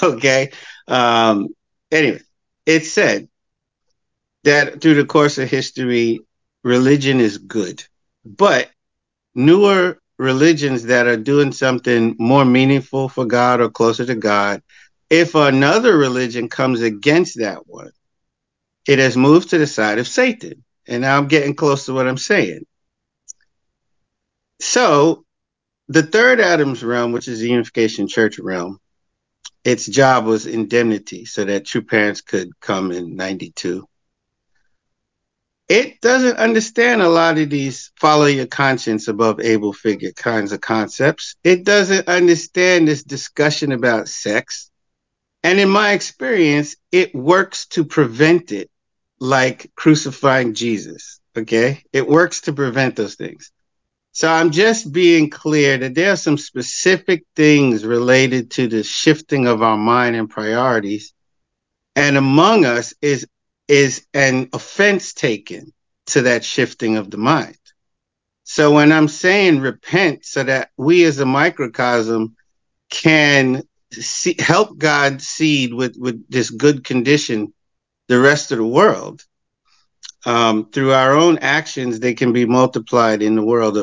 Okay. Anyway, it said that through the course of history, religion is good, but newer religions that are doing something more meaningful for God or closer to God, if another religion comes against that one, it has moved to the side of Satan. And now I'm getting close to what I'm saying. So the third Adam's realm, which is the unification church realm, its job was indemnity so that true parents could come in 92. it doesn't understand a lot of these follow your conscience above able figure kinds of concepts. It doesn't understand this discussion about sex. And in my experience, it works to prevent it, like crucifying Jesus. Okay? It works to prevent those things. So I'm just being clear that there are some specific things related to the shifting of our mind and priorities. And among us is an offense taken to that shifting of the mind. So when I'm saying repent so that we as a microcosm can see, help God seed with this good condition the rest of the world, through our own actions, they can be multiplied in the world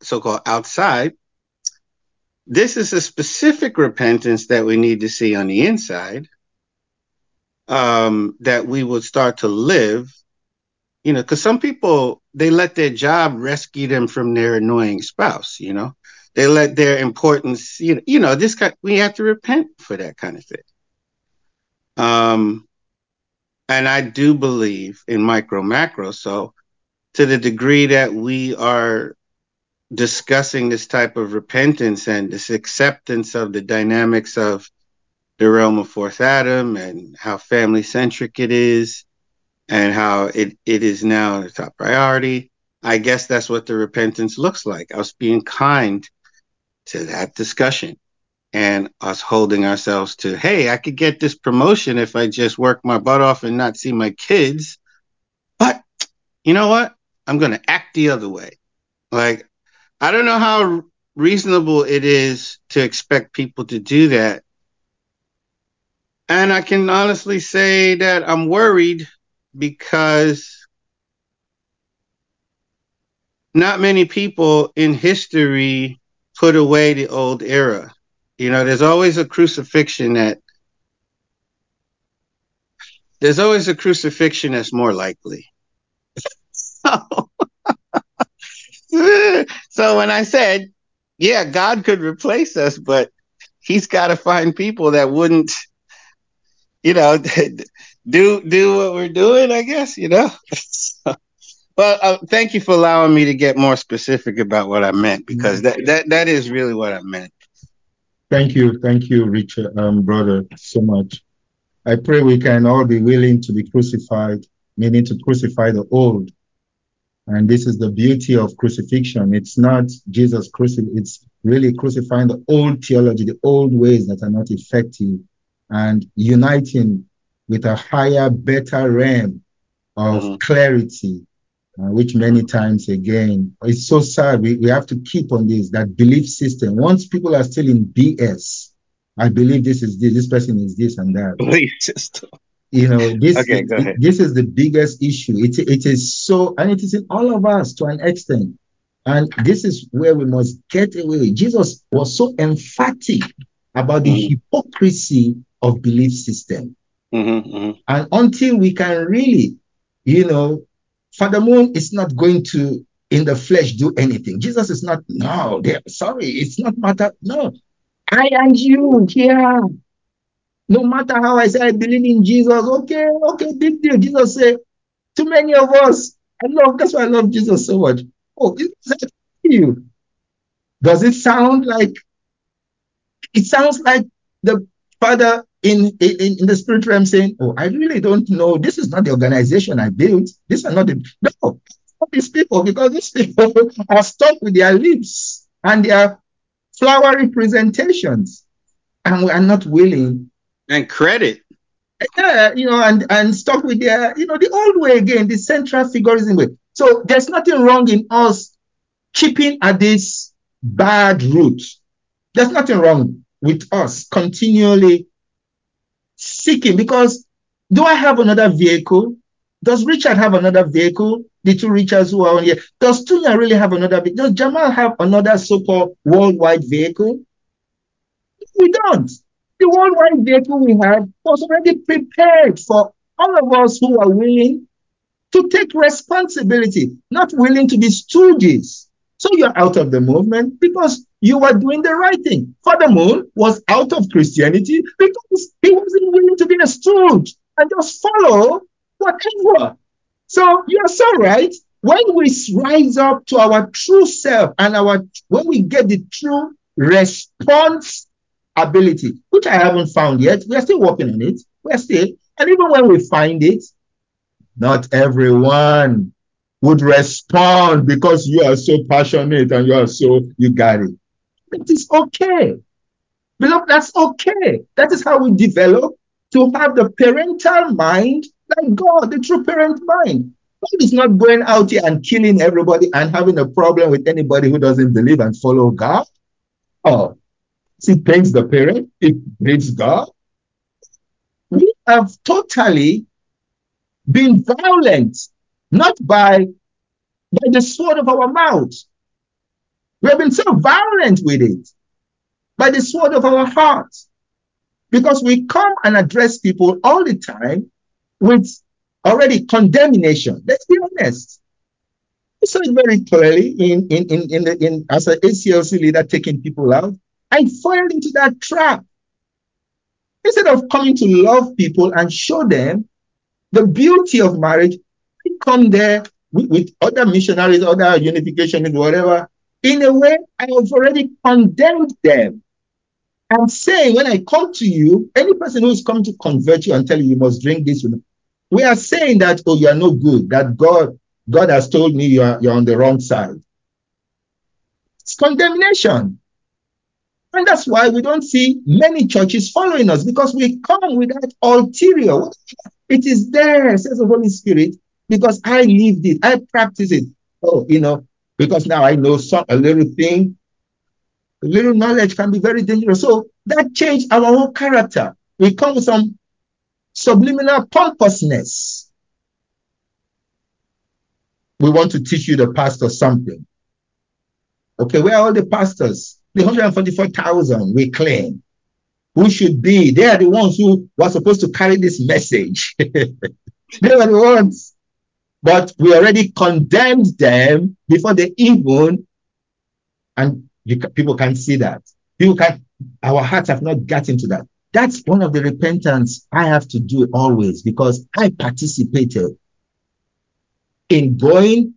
so-called outside. This is a specific repentance that we need to see on the inside. That we would start to live, you know, because some people, they let their job rescue them from their annoying spouse, you know, they let their importance, you know, this kind, we have to repent for that kind of thing. And I do believe in micro macro. So to the degree that we are discussing this type of repentance and this acceptance of the dynamics of the realm of fourth Adam and how family centric it is and how it is now the top priority. I guess that's what the repentance looks like. Us being kind to that discussion and us holding ourselves to, hey, I could get this promotion if I just work my butt off and not see my kids. But you know what? I'm going to act the other way. Like, I don't know how reasonable it is to expect people to do that. And I can honestly say that I'm worried because not many people in history put away the old era. You know, there's always a crucifixion that's more likely. So when I said, yeah, God could replace us, but he's got to find people that wouldn't, you know, do what we're doing, I guess, you know. Well, thank you for allowing me to get more specific about what I meant, because that is really what I meant. Thank you, Richard, brother, so much. I pray we can all be willing to be crucified, meaning to crucify the old. And this is the beauty of crucifixion. It's not Jesus crucified. It's really crucifying the old theology, the old ways that are not effective, and uniting with a higher, better realm of clarity, which many times, again, it's so sad. We have to keep on this, that belief system. Once people are still in BS, I believe this is this person is this and that. Belief system. You know, this, okay, go ahead. This is the biggest issue. It is so, and it is in all of us to an extent. And this is where we must get away. Jesus was so emphatic about the hypocrisy of belief system. And until we can really, you know, Father Moon is not going to, in the flesh, do anything. Jesus is not, no, sorry, it's not matter, no. I and you, yeah. No matter how I say I believe in Jesus, okay, big deal. Jesus said, too many of us, that's why I love Jesus so much. Oh, you. Does it sound like, it sounds like the Father in the spirit realm saying, oh, I really don't know. This is not the organization I built. These are not these people, because these people are stuck with their lips and their flowery presentations. And we are not willing. And credit. Yeah, you know, and stuck with their, you know, the old way again, the central figurism way. So there's nothing wrong in us keeping at this bad route. There's nothing wrong with us continually seeking, because do I have another vehicle? Does Richard have another vehicle? The two Richards who are on here. Does Tuna really have another vehicle? Does Jamal have another so-called worldwide vehicle? We don't. The worldwide vehicle we have was already prepared for all of us who are willing to take responsibility, not willing to be stooges. So you're out of the movement because you were doing the right thing. Father Moon was out of Christianity because he wasn't willing to be a stooge and just follow whatever So you're so right. When we rise up to our true self and when we get the true response ability, which I haven't found yet, we are still working on it. And even when we find it, not everyone would respond because you are so passionate and you got it. It is okay. Beloved, that's okay. That is how we develop to have the parental mind like God, the true parent mind. God is not going out here and killing everybody and having a problem with anybody who doesn't believe and follow God. Oh, it pains the parent, it pains God. We have totally been violent, not by the sword of our mouth. We have been so violent with it, by the sword of our heart. Because we come and address people all the time with already condemnation. Let's be honest. We saw it very clearly as an ACLC leader taking people out. I fell into that trap. Instead of coming to love people and show them the beauty of marriage, we come there with other missionaries, other unification, whatever. In a way, I have already condemned them. I'm saying, when I come to you, any person who's come to convert you and tell you you must drink this, we are saying that, oh, you are no good, that God has told me you're on the wrong side. It's condemnation. And that's why we don't see many churches following us, because we come with that ulterior. It is there, says the Holy Spirit, because I lived it. I practice it. Oh, because now I know a little thing. A little knowledge can be very dangerous. So that changed our own character. We come with some subliminal pompousness. We want to teach you, the pastor, something. Okay, where are all the pastors? The 144,000 we claim. Who should be? They are the ones who were supposed to carry this message. They were the ones. But we already condemned them before they even, and people can't see that. Our hearts have not gotten to that. That's one of the repentance I have to do always, because I participated in going,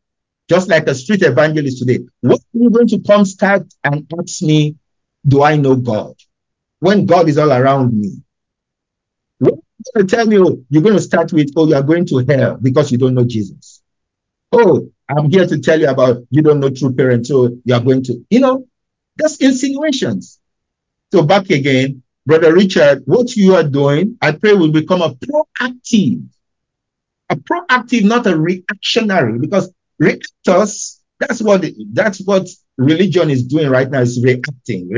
just like a street evangelist today. What are you going to come start and ask me, do I know God? When God is all around me. What are you going to tell me? Oh, you're going to start with, oh, you're going to hell because you don't know Jesus. Oh, I'm here to tell you about, you don't know true parents, so you're going to, that's insinuations. So back again, Brother Richard, what you are doing, I pray will become a proactive, not a reactionary, because reactors, that's what religion is doing right now, is reacting.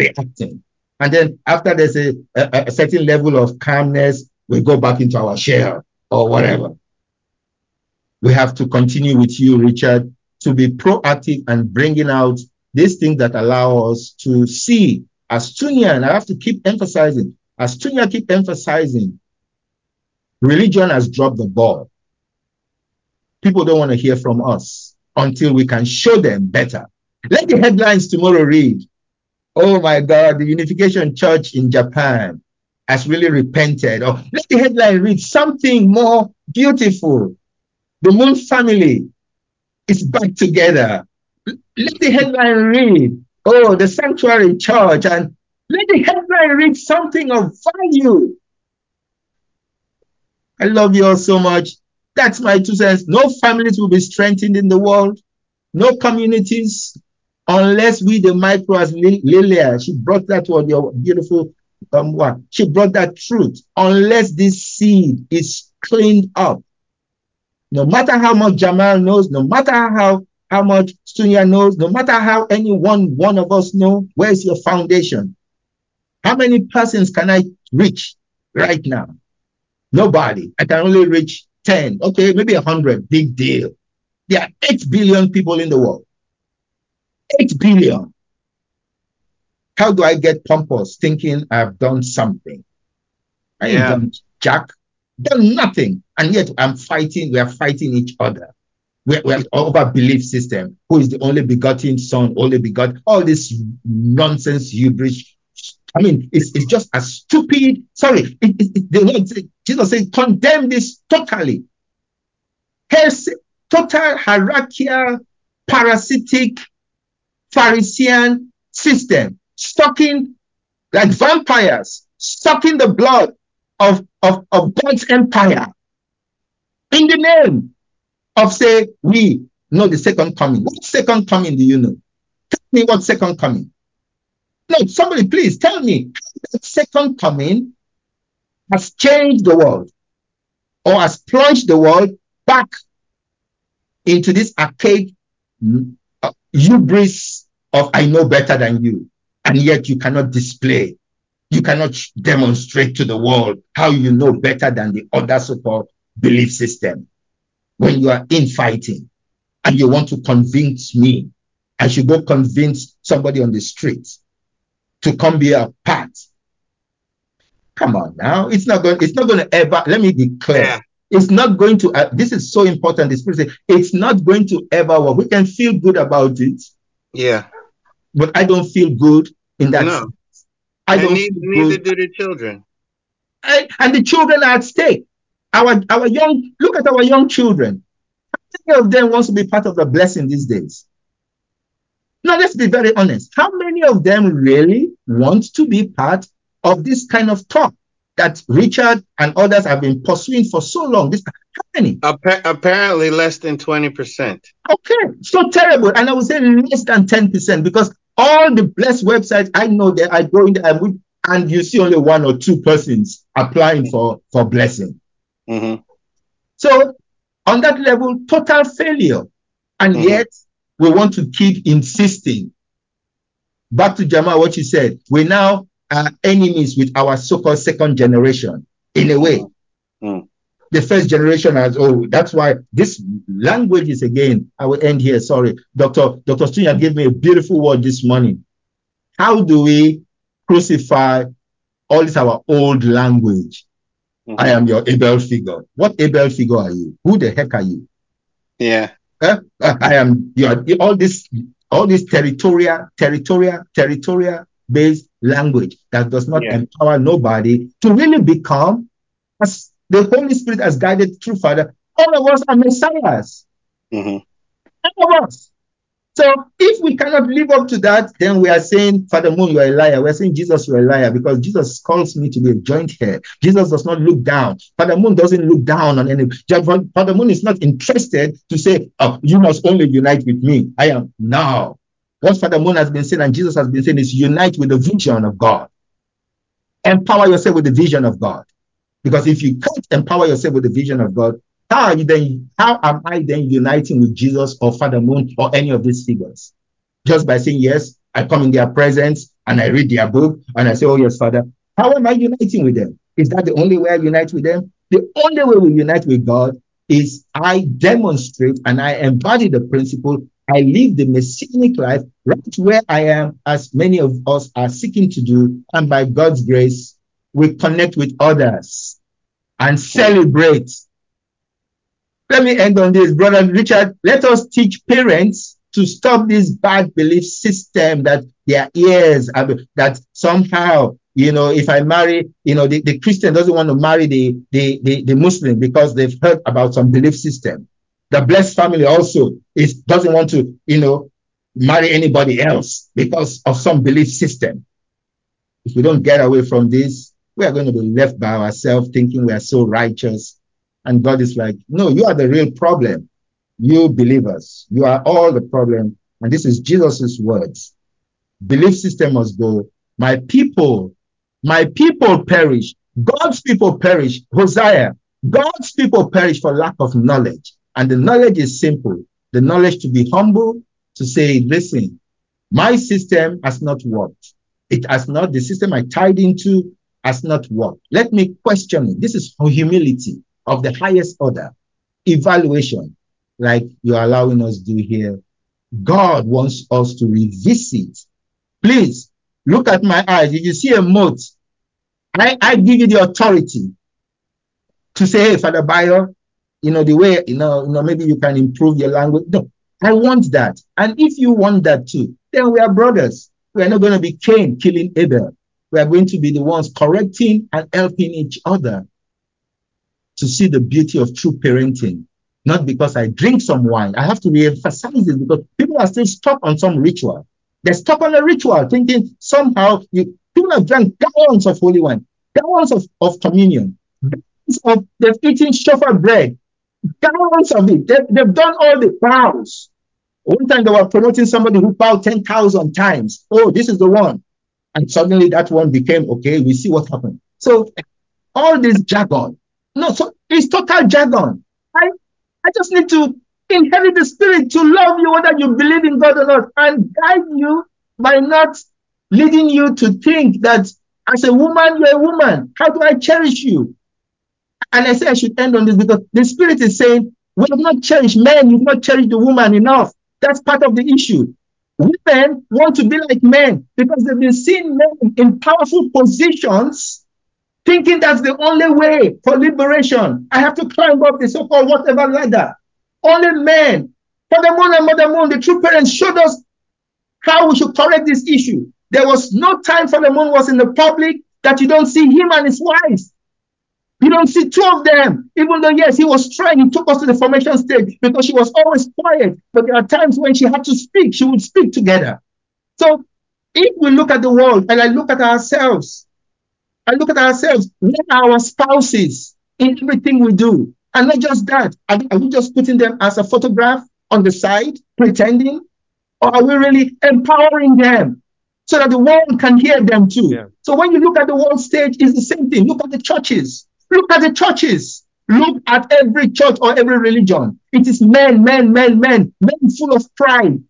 And then after there's a certain level of calmness, we go back into our shell or whatever. We have to continue with you, Richard, to be proactive and bringing out these things that allow us to see. As Tunia, and I have to keep emphasizing, religion has dropped the ball. People don't want to hear from us until we can show them better. Let the headlines tomorrow read, oh my God, the Unification Church in Japan has really repented. Or let the headline read something more beautiful. The Moon family is back together. Let the headline read, oh, the Sanctuary Church, and let the headline read something of value. I love you all so much. That's my 2 cents. No families will be strengthened in the world, no communities, unless we, the micro, as Lilia, she brought that word, your beautiful one. She brought that truth. Unless this seed is cleaned up. No matter how much Jamal knows, no matter how much Sunya knows, no matter how any one of us know, where's your foundation? How many persons can I reach right now? Nobody. I can only reach 10. Okay, maybe 100. Big deal. There are 8 billion people in the world. 8 billion. How do I get pompous thinking I've done something? I ain't done jack. Done nothing. And yet we are fighting each other. We're over belief system. Who is the only begotten son, all this nonsense hubris. I mean, it's just a stupid, sorry, the Lord said, Jesus said, condemn this totally. total hierarchical, parasitic, Pharisaian system, sucking like vampires, sucking the blood of God's empire in the name of, say, we know the second coming. What second coming do you know? Tell me what second coming. No, somebody please tell me how that second coming has changed the world or has plunged the world back into this archaic hubris of I know better than you, and yet you cannot display, you cannot demonstrate to the world how you know better than the other so-called belief system. When you are infighting and you want to convince me, I should go convince somebody on the street to come be a part. Come on now, it's not going to ever, let me be clear. It's not going to, this is so important, this person, it's not going to ever work. We can feel good about it. Yeah. But I don't feel good in that sense. I don't neither do the children. And the children are at stake. Look at our young children. How many of them wants to be part of the blessing these days? Now, let's be very honest. How many of them really want to be part of this kind of talk that Richard and others have been pursuing for so long? This, how many? Apparently less than 20%. Okay, so terrible. And I would say less than 10%, because all the blessed websites I know that I go in there and you see only one or two persons applying for blessing. Mm-hmm. So on that level, total failure. And yet we want to keep insisting. Back to Jamal, what you said. We now are enemies with our so-called second generation, in a way. Mm. The first generation has, that's why this language is, again, I will end here, sorry. Dr. Stoyan gave me a beautiful word this morning. How do we crucify all this our old language? Mm-hmm. I am your Abel figure. What Abel figure are you? Who the heck are you? Yeah. I am all this territorial based language that does not empower nobody to really become, as the Holy Spirit has guided through Father. All of us are messiahs. Mm-hmm. All of us. So if we cannot live up to that, then we are saying, Father Moon, you are a liar. We are saying, Jesus, you are a liar, because Jesus calls me to be a joint heir. Jesus does not look down. Father Moon doesn't look down on any. Father Moon is not interested to say, you must only unite with me. I am now. What Father Moon has been saying and Jesus has been saying is unite with the vision of God. Empower yourself with the vision of God. Because if you can't empower yourself with the vision of God, how am I then uniting with Jesus or Father Moon or any of these figures? Just by saying, yes, I come in their presence and I read their book and I say, oh, yes, Father. How am I uniting with them? Is that the only way I unite with them? The only way we unite with God is I demonstrate and I embody the principle. I live the messianic life right where I am, as many of us are seeking to do. And by God's grace, we connect with others and celebrate. Let me end on this, Brother Richard. Let us teach parents to stop this bad belief system that their ears are, that somehow, if I marry, the Christian doesn't want to marry the Muslim because they've heard about some belief system. The blessed family also doesn't want to, marry anybody else because of some belief system. If we don't get away from this, we are going to be left by ourselves thinking we are so righteous. And God is like, no, you are the real problem. You believers, you are all the problem. And this is Jesus's words. Belief system must go. My people perish. God's people perish. Hosea, God's people perish for lack of knowledge. And the knowledge is simple. The knowledge to be humble, to say, listen, my system has not worked. The system I tied into has not worked. Let me question it. This is humility of the highest order. Evaluation, like you're allowing us to do here. God wants us to revisit. Please, look at my eyes. If you see a mote, I give you the authority to say, hey, Father Bayo, the way, maybe you can improve your language. No, I want that. And if you want that too, then we are brothers. We are not going to be Cain killing Abel. We are going to be the ones correcting and helping each other to see the beauty of true parenting not because I drink some wine. I have to reemphasize this because people are still stuck on some ritual. They're stuck on a ritual, thinking somehow people have drank gallons of holy wine, gallons of communion, gallons of, they've eaten shofar bread, gallons of it. They've done all the vows. One time they were promoting somebody who bowed 10,000 times. Oh, this is the one. And suddenly that one became, okay, we see what happened. So all this jargon. No, so it's total jargon. I just need to inherit the spirit to love you whether you believe in God or not and guide you by not leading you to think that as a woman, you're a woman. How do I cherish you? And I say I should end on this because the spirit is saying, we have not cherished men, you've not cherished the woman enough. That's part of the issue. Women want to be like men because they've been seeing men in powerful positions thinking that's the only way for liberation. I have to climb up the so-called whatever ladder. Only men, Father Moon and Mother Moon, the true parents showed us how we should correct this issue. There was no time Father Moon was in the public that you don't see him and his wife. You don't see two of them, even though, yes, he was trying. He took us to the formation stage because she was always quiet. But there are times when she had to speak. She would speak together. So if we look at the world and I look at ourselves, we are our spouses in everything we do. And not just that. Are we just putting them as a photograph on the side, pretending? Or are we really empowering them so that the world can hear them too? Yeah. So when you look at the world stage, it's the same thing. Look at the churches. Look at the churches. Look at every church or every religion. It is men, men, men, men, men full of pride,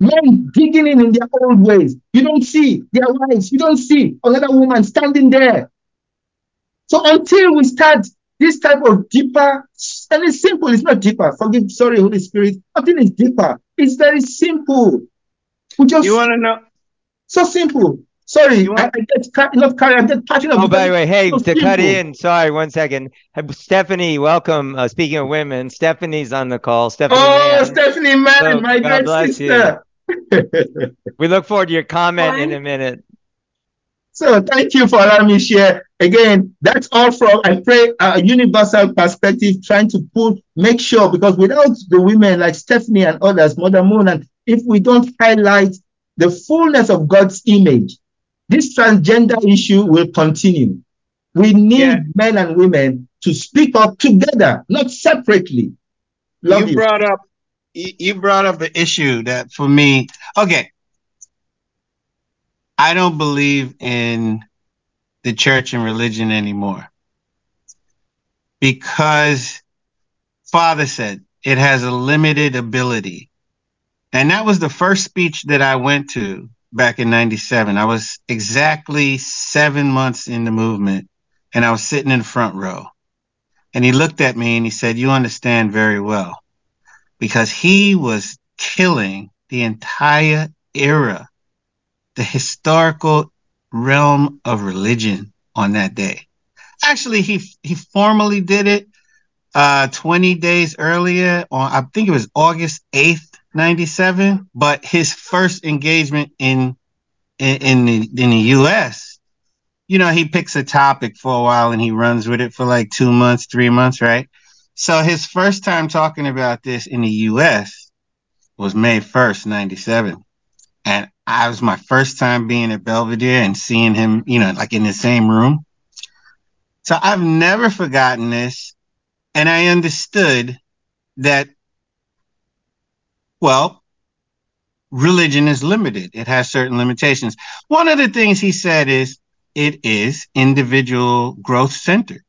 men digging in their old ways. You don't see their wives. You don't see another woman standing there. So until we start this type of deeper, and it's simple. It's not deeper. Forgive, sorry, Holy Spirit. Nothing is deeper. It's very simple. We just, you want to know? So simple. Sorry, I get passionate. Oh, by the way, hey, to cut in, sorry, 1 second. Stephanie, welcome. Speaking of women, Stephanie's on the call. Stephanie Mann. Stephanie Mann, so, my God great sister. We look forward to your comment in a minute. So thank you for allowing me to share. Again, that's all from, I pray, a universal perspective, trying to make sure, because without the women like Stephanie and others, Mother Moon, and if we don't highlight the fullness of God's image, this transgender issue will continue. We need men and women to speak up together, not separately. You brought up, the issue that for me, okay. I don't believe in the church and religion anymore because Father said it has a limited ability. And that was the first speech that I went to. Back in 97, I was exactly 7 months in the movement and I was sitting in the front row and he looked at me and he said, you understand very well, because he was killing the entire era, the historical realm of religion on that day. Actually, he formally did it 20 days earlier on, I think it was August 8th, 97, but his first engagement in the U.S., you know, he picks a topic for a while and he runs with it for like 2 months, 3 months, right? So his first time talking about this in the U.S. was May 1st, 97. And I was my first time being at Belvedere and seeing him, you know, like in the same room. So I've never forgotten this. And I understood that, well, religion is limited. It has certain limitations. One of the things he said is it is individual growth centered.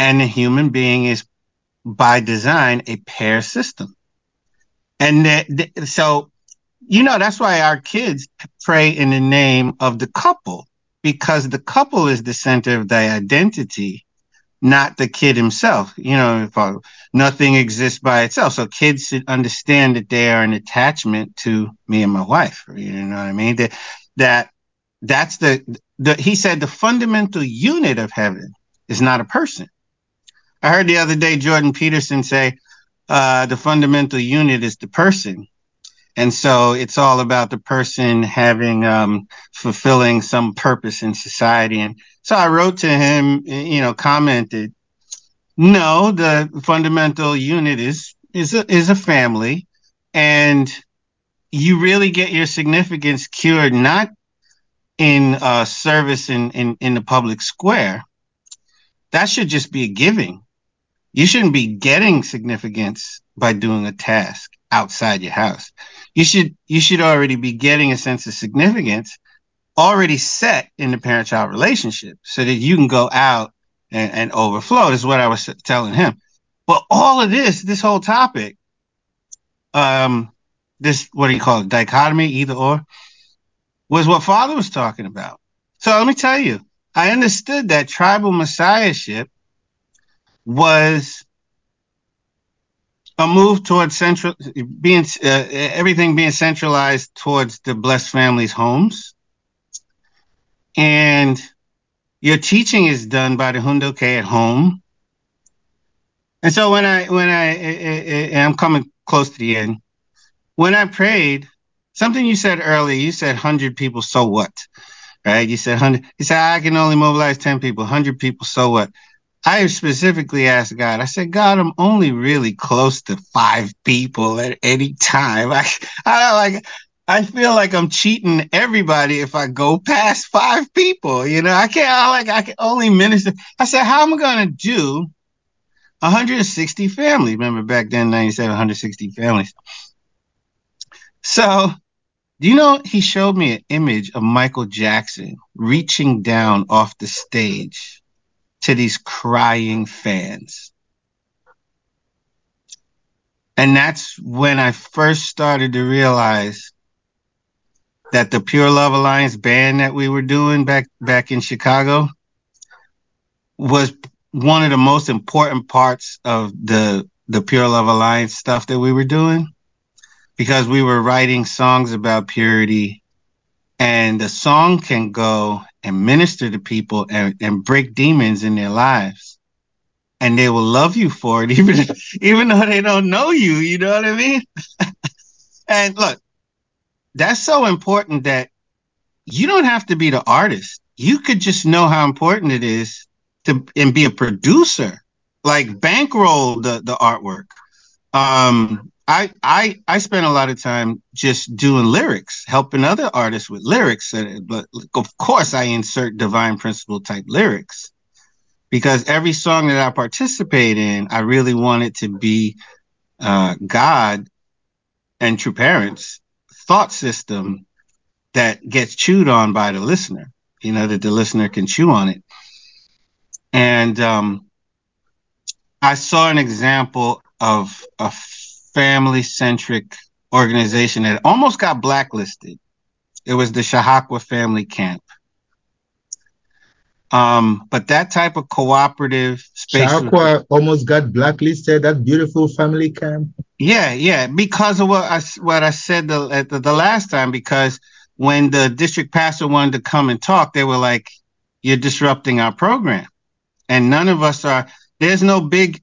And the human being is by design a pair system. And so, you know, that's why our kids pray in the name of the couple, because the couple is the center of their identity, not the kid himself. You know, nothing exists by itself. So kids should understand that they are an attachment to me and my wife. You know what I mean? That's the he said the fundamental unit of heaven is not a person. I heard the other day Jordan Peterson say the fundamental unit is the person. And so it's all about the person having, fulfilling some purpose in society. And so I wrote to him, you know, commented No, the fundamental unit is a family, and you really get your significance cured not in service in the public square. That should just be a giving. You shouldn't be getting significance by doing a task outside your house. You should already be getting a sense of significance already set in the parent-child relationship so that you can go out and overflow. Is what I was telling him. But all of this whole topic, this, what do you call it, dichotomy, either or, was what Father was talking about. So let me tell you, I understood that tribal messiahship was a move towards everything being centralized towards the blessed families' homes. And your teaching is done by the hundoke at home. And so I'm coming close to the end. When I prayed, something you said earlier, you said 100 people, so what? Right? You said 100. You said, I can only mobilize 10 people, 100 people, so what? I specifically asked God, I said, God, I'm only really close to 5 people at any time. I feel like I'm cheating everybody if I go past 5 people. You know, I can only minister. I said, how am I going to do 160 families? Remember back then, 97, 160 families. So, do you know, he showed me an image of Michael Jackson reaching down off the stage to these crying fans. And that's when I first started to realize that the Pure Love Alliance band that we were doing back in Chicago was one of the most important parts of the Pure Love Alliance stuff that we were doing, because we were writing songs about purity, and the song can go and minister to people and break demons in their lives, and they will love you for it, even though they don't know you, you know what I mean? And look, that's so important that you don't have to be the artist. You could just know how important it is and be a producer, like bankroll the artwork. I spent a lot of time just doing lyrics, helping other artists with lyrics. But of course, I insert divine principle type lyrics, because every song that I participate in, I really want it to be God and true parents' thought system that gets chewed on by the listener, you know, that the listener can chew on it. And I saw an example of a family-centric organization that almost got blacklisted. It was the Shehaqua Family Camp. But that type of cooperative space... Shehaqua almost got blacklisted, that beautiful family camp. Yeah, because of what I said the last time, because when the district pastor wanted to come and talk, they were like, you're disrupting our program. And none of us are... There's no big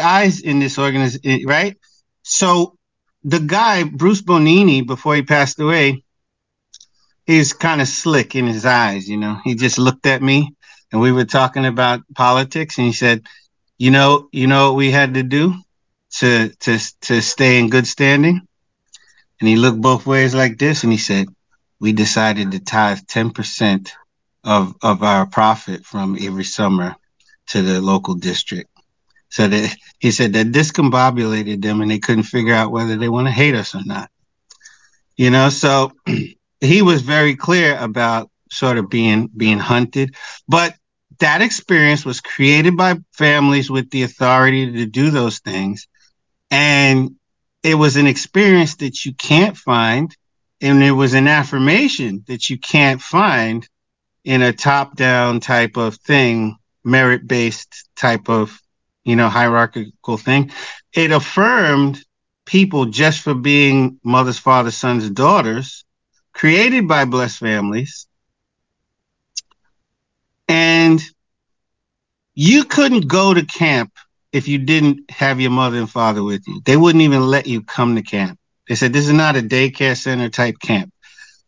eyes in this organization, right? So the guy, Bruce Bonini, before he passed away, he's kind of slick in his eyes, you know. He just looked at me, and we were talking about politics, and he said, you know what we had to do to stay in good standing? And he looked both ways like this, and he said, we decided to tithe 10% of our profit from every summer to the local district. So that, he said, that discombobulated them, and they couldn't figure out whether they want to hate us or not. You know, so he was very clear about sort of being hunted. But that experience was created by families with the authority to do those things. And it was an experience that you can't find, and it was an affirmation that you can't find in a top-down type of thing, merit-based type of, you know, hierarchical thing. It affirmed people just for being mothers, fathers, sons, and daughters, created by blessed families. And you couldn't go to camp if you didn't have your mother and father with you. They wouldn't even let you come to camp. They said, this is not a daycare center type camp.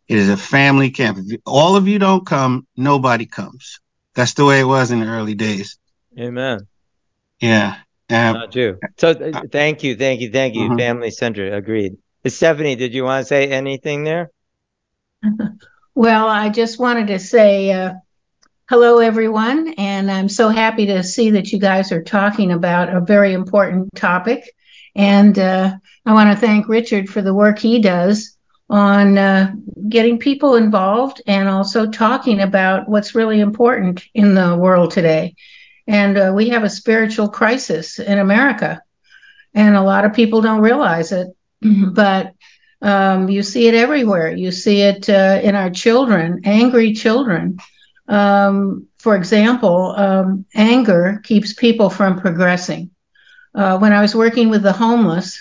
It is a family camp. If all of you don't come, nobody comes. That's the way it was in the early days. Amen. Yeah. Not true. So thank you. Mm-hmm. Family centered. Agreed. Stephanie, did you want to say anything there? Well, I just wanted to say hello, everyone. And I'm so happy to see that you guys are talking about a very important topic. And I want to thank Richard for the work he does on getting people involved and also talking about what's really important in the world today. And we have a spiritual crisis in America, and a lot of people don't realize it, but you see it everywhere. You see it in our children, angry children. For example, anger keeps people from progressing. When I was working with the homeless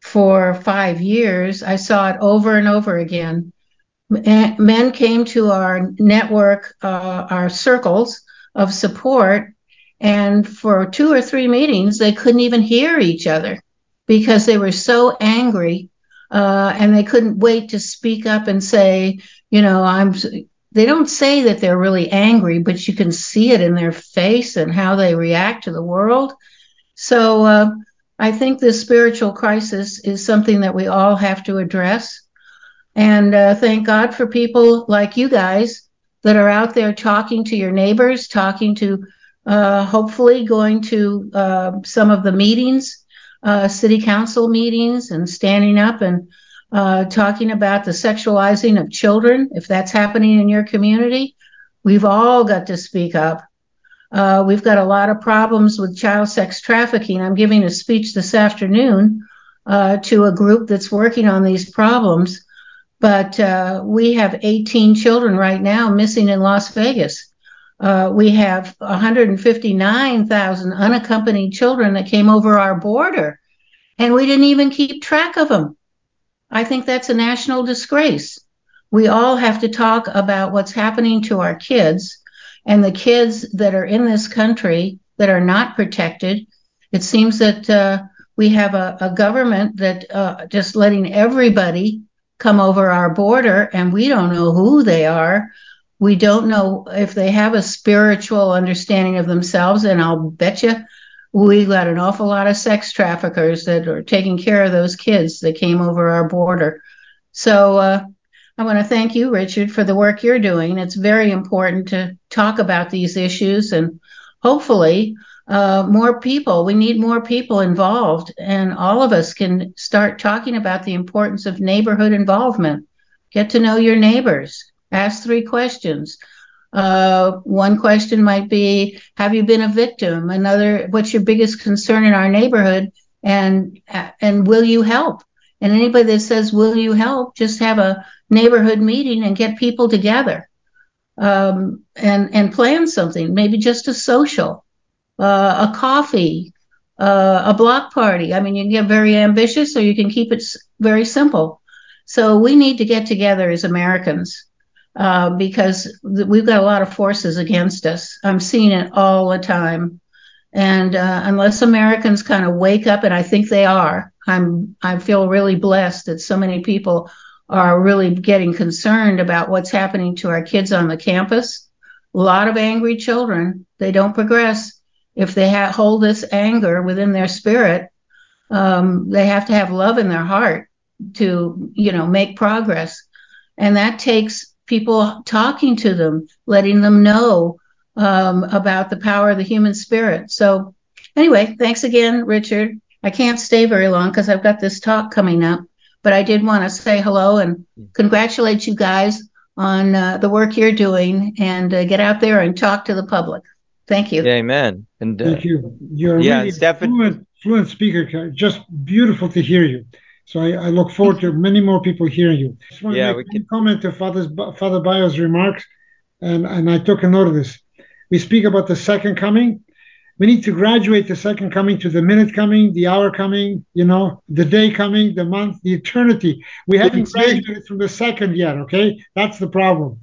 for 5 years, I saw it over and over again. Men came to our network, our circles of support, and for 2 or 3 meetings, they couldn't even hear each other because they were so angry, and they couldn't wait to speak up and say, you know, they don't say that they're really angry, but you can see it in their face and how they react to the world. So I think this spiritual crisis is something that we all have to address. And thank God for people like you guys that are out there talking to your neighbors, talking to hopefully going to some of the meetings, city council meetings, and standing up and talking about the sexualizing of children. If that's happening in your community, we've all got to speak up. We've got a lot of problems with child sex trafficking. I'm giving a speech this afternoon to a group that's working on these problems. But we have 18 children right now missing in Las Vegas. We have 159,000 unaccompanied children that came over our border, and we didn't even keep track of them. I think that's a national disgrace. We all have to talk about what's happening to our kids, and the kids that are in this country that are not protected. It seems that we have a government that just letting everybody come over our border, and we don't know who they are. We don't know if they have a spiritual understanding of themselves, and I'll bet you we've got an awful lot of sex traffickers that are taking care of those kids that came over our border. So I want to thank you, Richard, for the work you're doing. It's very important to talk about these issues, and hopefully more people. We need more people involved, and all of us can start talking about the importance of neighborhood involvement. Get to know your neighbors. Ask 3 questions. One question might be, have you been a victim? Another, what's your biggest concern in our neighborhood? And will you help? And anybody that says, will you help, just have a neighborhood meeting and get people together and plan something, maybe just a social, a coffee, a block party. I mean, you can get very ambitious or you can keep it very simple. So we need to get together as Americans. Because we've got a lot of forces against us. I'm seeing it all the time. And unless Americans kind of wake up, and I think they are, I feel really blessed that so many people are really getting concerned about what's happening to our kids on the campus. A lot of angry children, they don't progress. If they hold this anger within their spirit, they have to have love in their heart to, you know, make progress. And that takes people talking to them, letting them know about the power of the human spirit. So anyway, thanks again, Richard. I can't stay very long because I've got this talk coming up, but I did want to say hello and congratulate you guys on the work you're doing, and get out there and talk to the public. Thank you. Amen. And thank you. You're really fluent speaker. Just beautiful to hear you. So I look forward to many more people hearing you. I just want to make a comment to Father Bayo's remarks, and I took a note of this. We speak about the second coming. We need to graduate the second coming to the minute coming, the hour coming, you know, the day coming, the month, the eternity. We haven't graduated from the second yet, okay? That's the problem.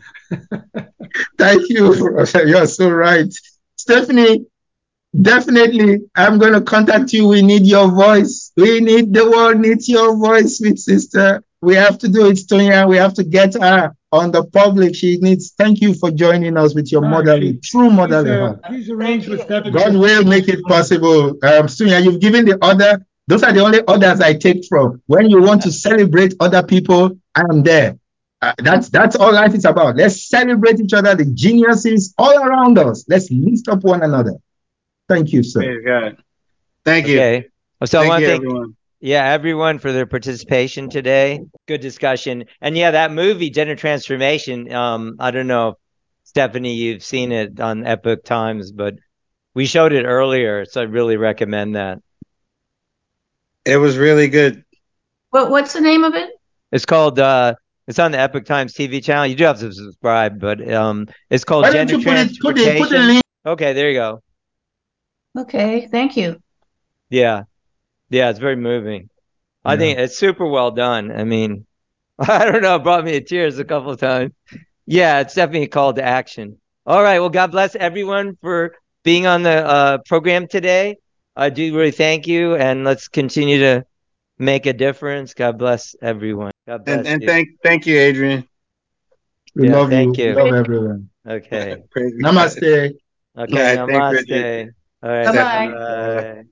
Thank you. You're so right. Stephanie, definitely, I'm going to contact you. We need your voice. The world needs your voice, sweet sister. We have to do it, Stoyan. We have to get her on the public. She needs, thank you for joining us with your motherly, true motherly heart. Please arrange with Stephanie. God will make it possible. Stoyan, you've given the order. Those are the only orders I take from. When you want to celebrate other people, I am there. That's all life is about. Let's celebrate each other, the geniuses all around us. Let's lift up one another. Thank you, sir. Praise God. Thank you. Okay. So thank I want to thank everyone. Yeah, everyone for their participation today. Good discussion. And yeah, that movie, Gender Transformation, I don't know if, Stephanie, you've seen it on Epoch Times, but we showed it earlier, so I really recommend that. It was really good. What's the name of it? It's called, it's on the Epoch Times TV channel. You do have to subscribe, but it's called Gender Transformation. Put the link. Okay, there you go. Okay, thank you. Yeah. Yeah, it's very moving. Yeah. I think it's super well done. I mean, I don't know. It brought me to tears a couple of times. Yeah, it's definitely a call to action. All right. Well, God bless everyone for being on the program today. I do really thank you. And let's continue to make a difference. God bless everyone. God bless and you. Thank you, Adrian. We love thank you. Love everyone. Okay. Namaste. Okay, namaste. All right. Bye-bye. Bye.